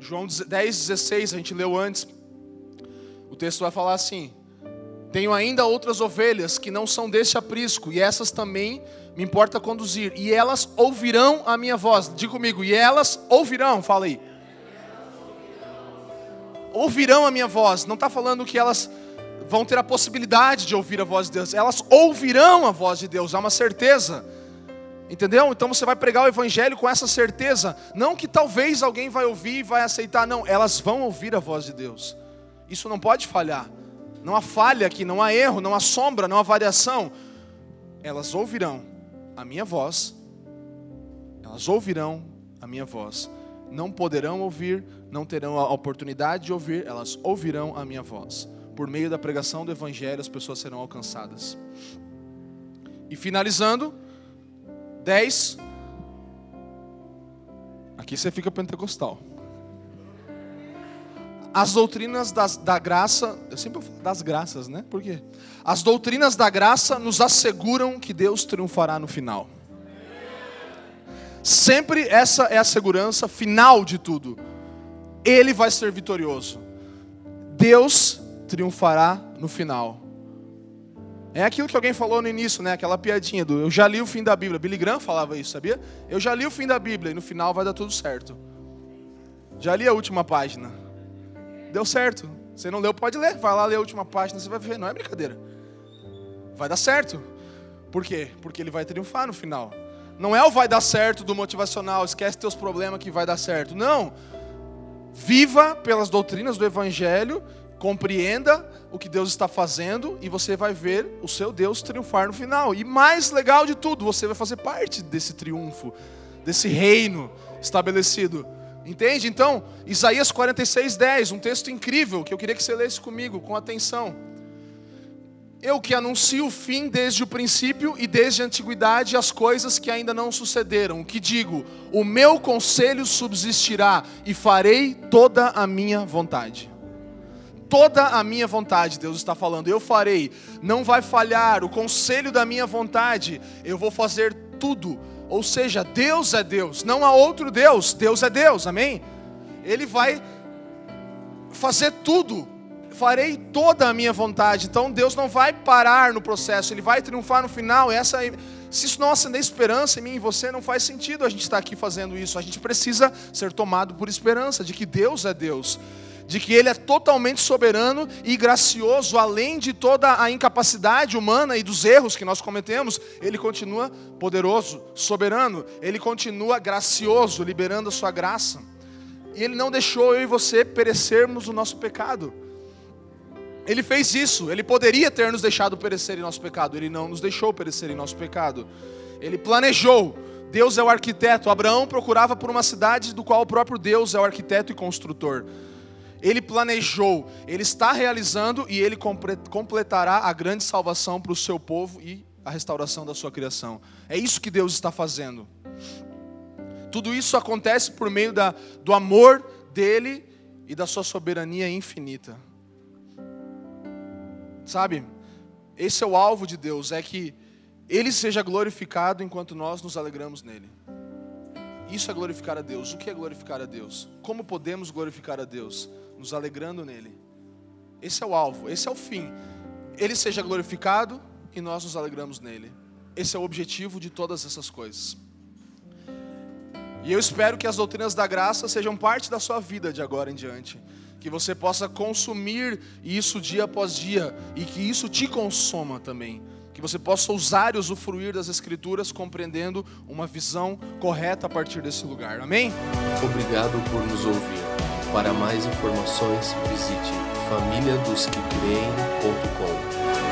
João 10:16, a gente leu antes, o texto vai falar assim: tenho ainda outras ovelhas que não são deste aprisco, e essas também me importa conduzir, e elas ouvirão a minha voz. Diga comigo, e elas ouvirão, fala aí. Ouvirão a minha voz. Não está falando que elas vão ter a possibilidade de ouvir a voz de Deus, elas ouvirão a voz de Deus, há uma certeza. Entendeu? Então você vai pregar o Evangelho com essa certeza. Não que talvez alguém vai ouvir e vai aceitar. Não, elas vão ouvir a voz de Deus. Isso não pode falhar. Não há falha aqui, não há erro, não há sombra, não há variação. Elas ouvirão a minha voz. Elas ouvirão a minha voz. Não poderão ouvir, não terão a oportunidade de ouvir. Elas ouvirão a minha voz. Por meio da pregação do Evangelho, as pessoas serão alcançadas. E finalizando... 10, aqui você fica pentecostal. As doutrinas da graça, eu sempre falo das graças, né? Por quê? As doutrinas da graça nos asseguram que Deus triunfará no final. Sempre essa é a segurança final de tudo. Ele vai ser vitorioso. Deus triunfará no final. É aquilo que alguém falou no início, né? Aquela piadinha do eu já li o fim da Bíblia. Billy Graham falava isso, sabia? Eu já li o fim da Bíblia e no final vai dar tudo certo. Já li a última página. Deu certo. Você não leu, pode ler. Vai lá ler a última página, você vai ver. Não é brincadeira. Vai dar certo. Por quê? Porque ele vai triunfar no final. Não é o vai dar certo do motivacional. Esquece teus problemas que vai dar certo. Não. Viva pelas doutrinas do Evangelho. Compreenda o que Deus está fazendo e você vai ver o seu Deus triunfar no final. E mais legal de tudo, você vai fazer parte desse triunfo, desse reino estabelecido. Entende? Então, Isaías 46:10, um texto incrível que eu queria que você lesse comigo, com atenção. Eu que anuncio o fim desde o princípio e desde a antiguidade as coisas que ainda não sucederam. O que digo? O meu conselho subsistirá e farei toda a minha vontade. Toda a minha vontade, Deus está falando, eu farei, não vai falhar, o conselho da minha vontade, eu vou fazer tudo. Ou seja, Deus é Deus, não há outro Deus, Deus é Deus, amém? Ele vai fazer tudo, farei toda a minha vontade. Então Deus não vai parar no processo, Ele vai triunfar no final. Se isso não acender esperança em mim e você, não faz sentido a gente estar aqui fazendo isso. A gente precisa ser tomado por esperança de que Deus é Deus. De que Ele é totalmente soberano e gracioso, além de toda a incapacidade humana e dos erros que nós cometemos, Ele continua poderoso, soberano, Ele continua gracioso, liberando a sua graça. E Ele não deixou eu e você perecermos o nosso pecado. Ele fez isso, Ele poderia ter nos deixado perecer em nosso pecado, Ele não nos deixou perecer em nosso pecado. Ele planejou. Deus é o arquiteto. Abraão procurava por uma cidade do qual o próprio Deus é o arquiteto e construtor. Ele planejou, Ele está realizando e Ele completará a grande salvação para o seu povo e a restauração da sua criação. É isso que Deus está fazendo. Tudo isso acontece por meio do amor dEle e da sua soberania infinita. Sabe? Esse é o alvo de Deus, é que Ele seja glorificado enquanto nós nos alegramos nele. Isso é glorificar a Deus. O que é glorificar a Deus? Como podemos glorificar a Deus? Nos alegrando nele. Esse é o alvo, esse é o fim. Ele seja glorificado e nós nos alegramos nele. Esse é o objetivo de todas essas coisas. E eu espero que as doutrinas da graça sejam parte da sua vida de agora em diante. Que você possa consumir isso dia após dia e que isso te consuma também. Que você possa usar e usufruir das Escrituras, compreendendo uma visão correta a partir desse lugar. Amém? Obrigado por nos ouvir. Para mais informações, visite familiadosquecreem.com.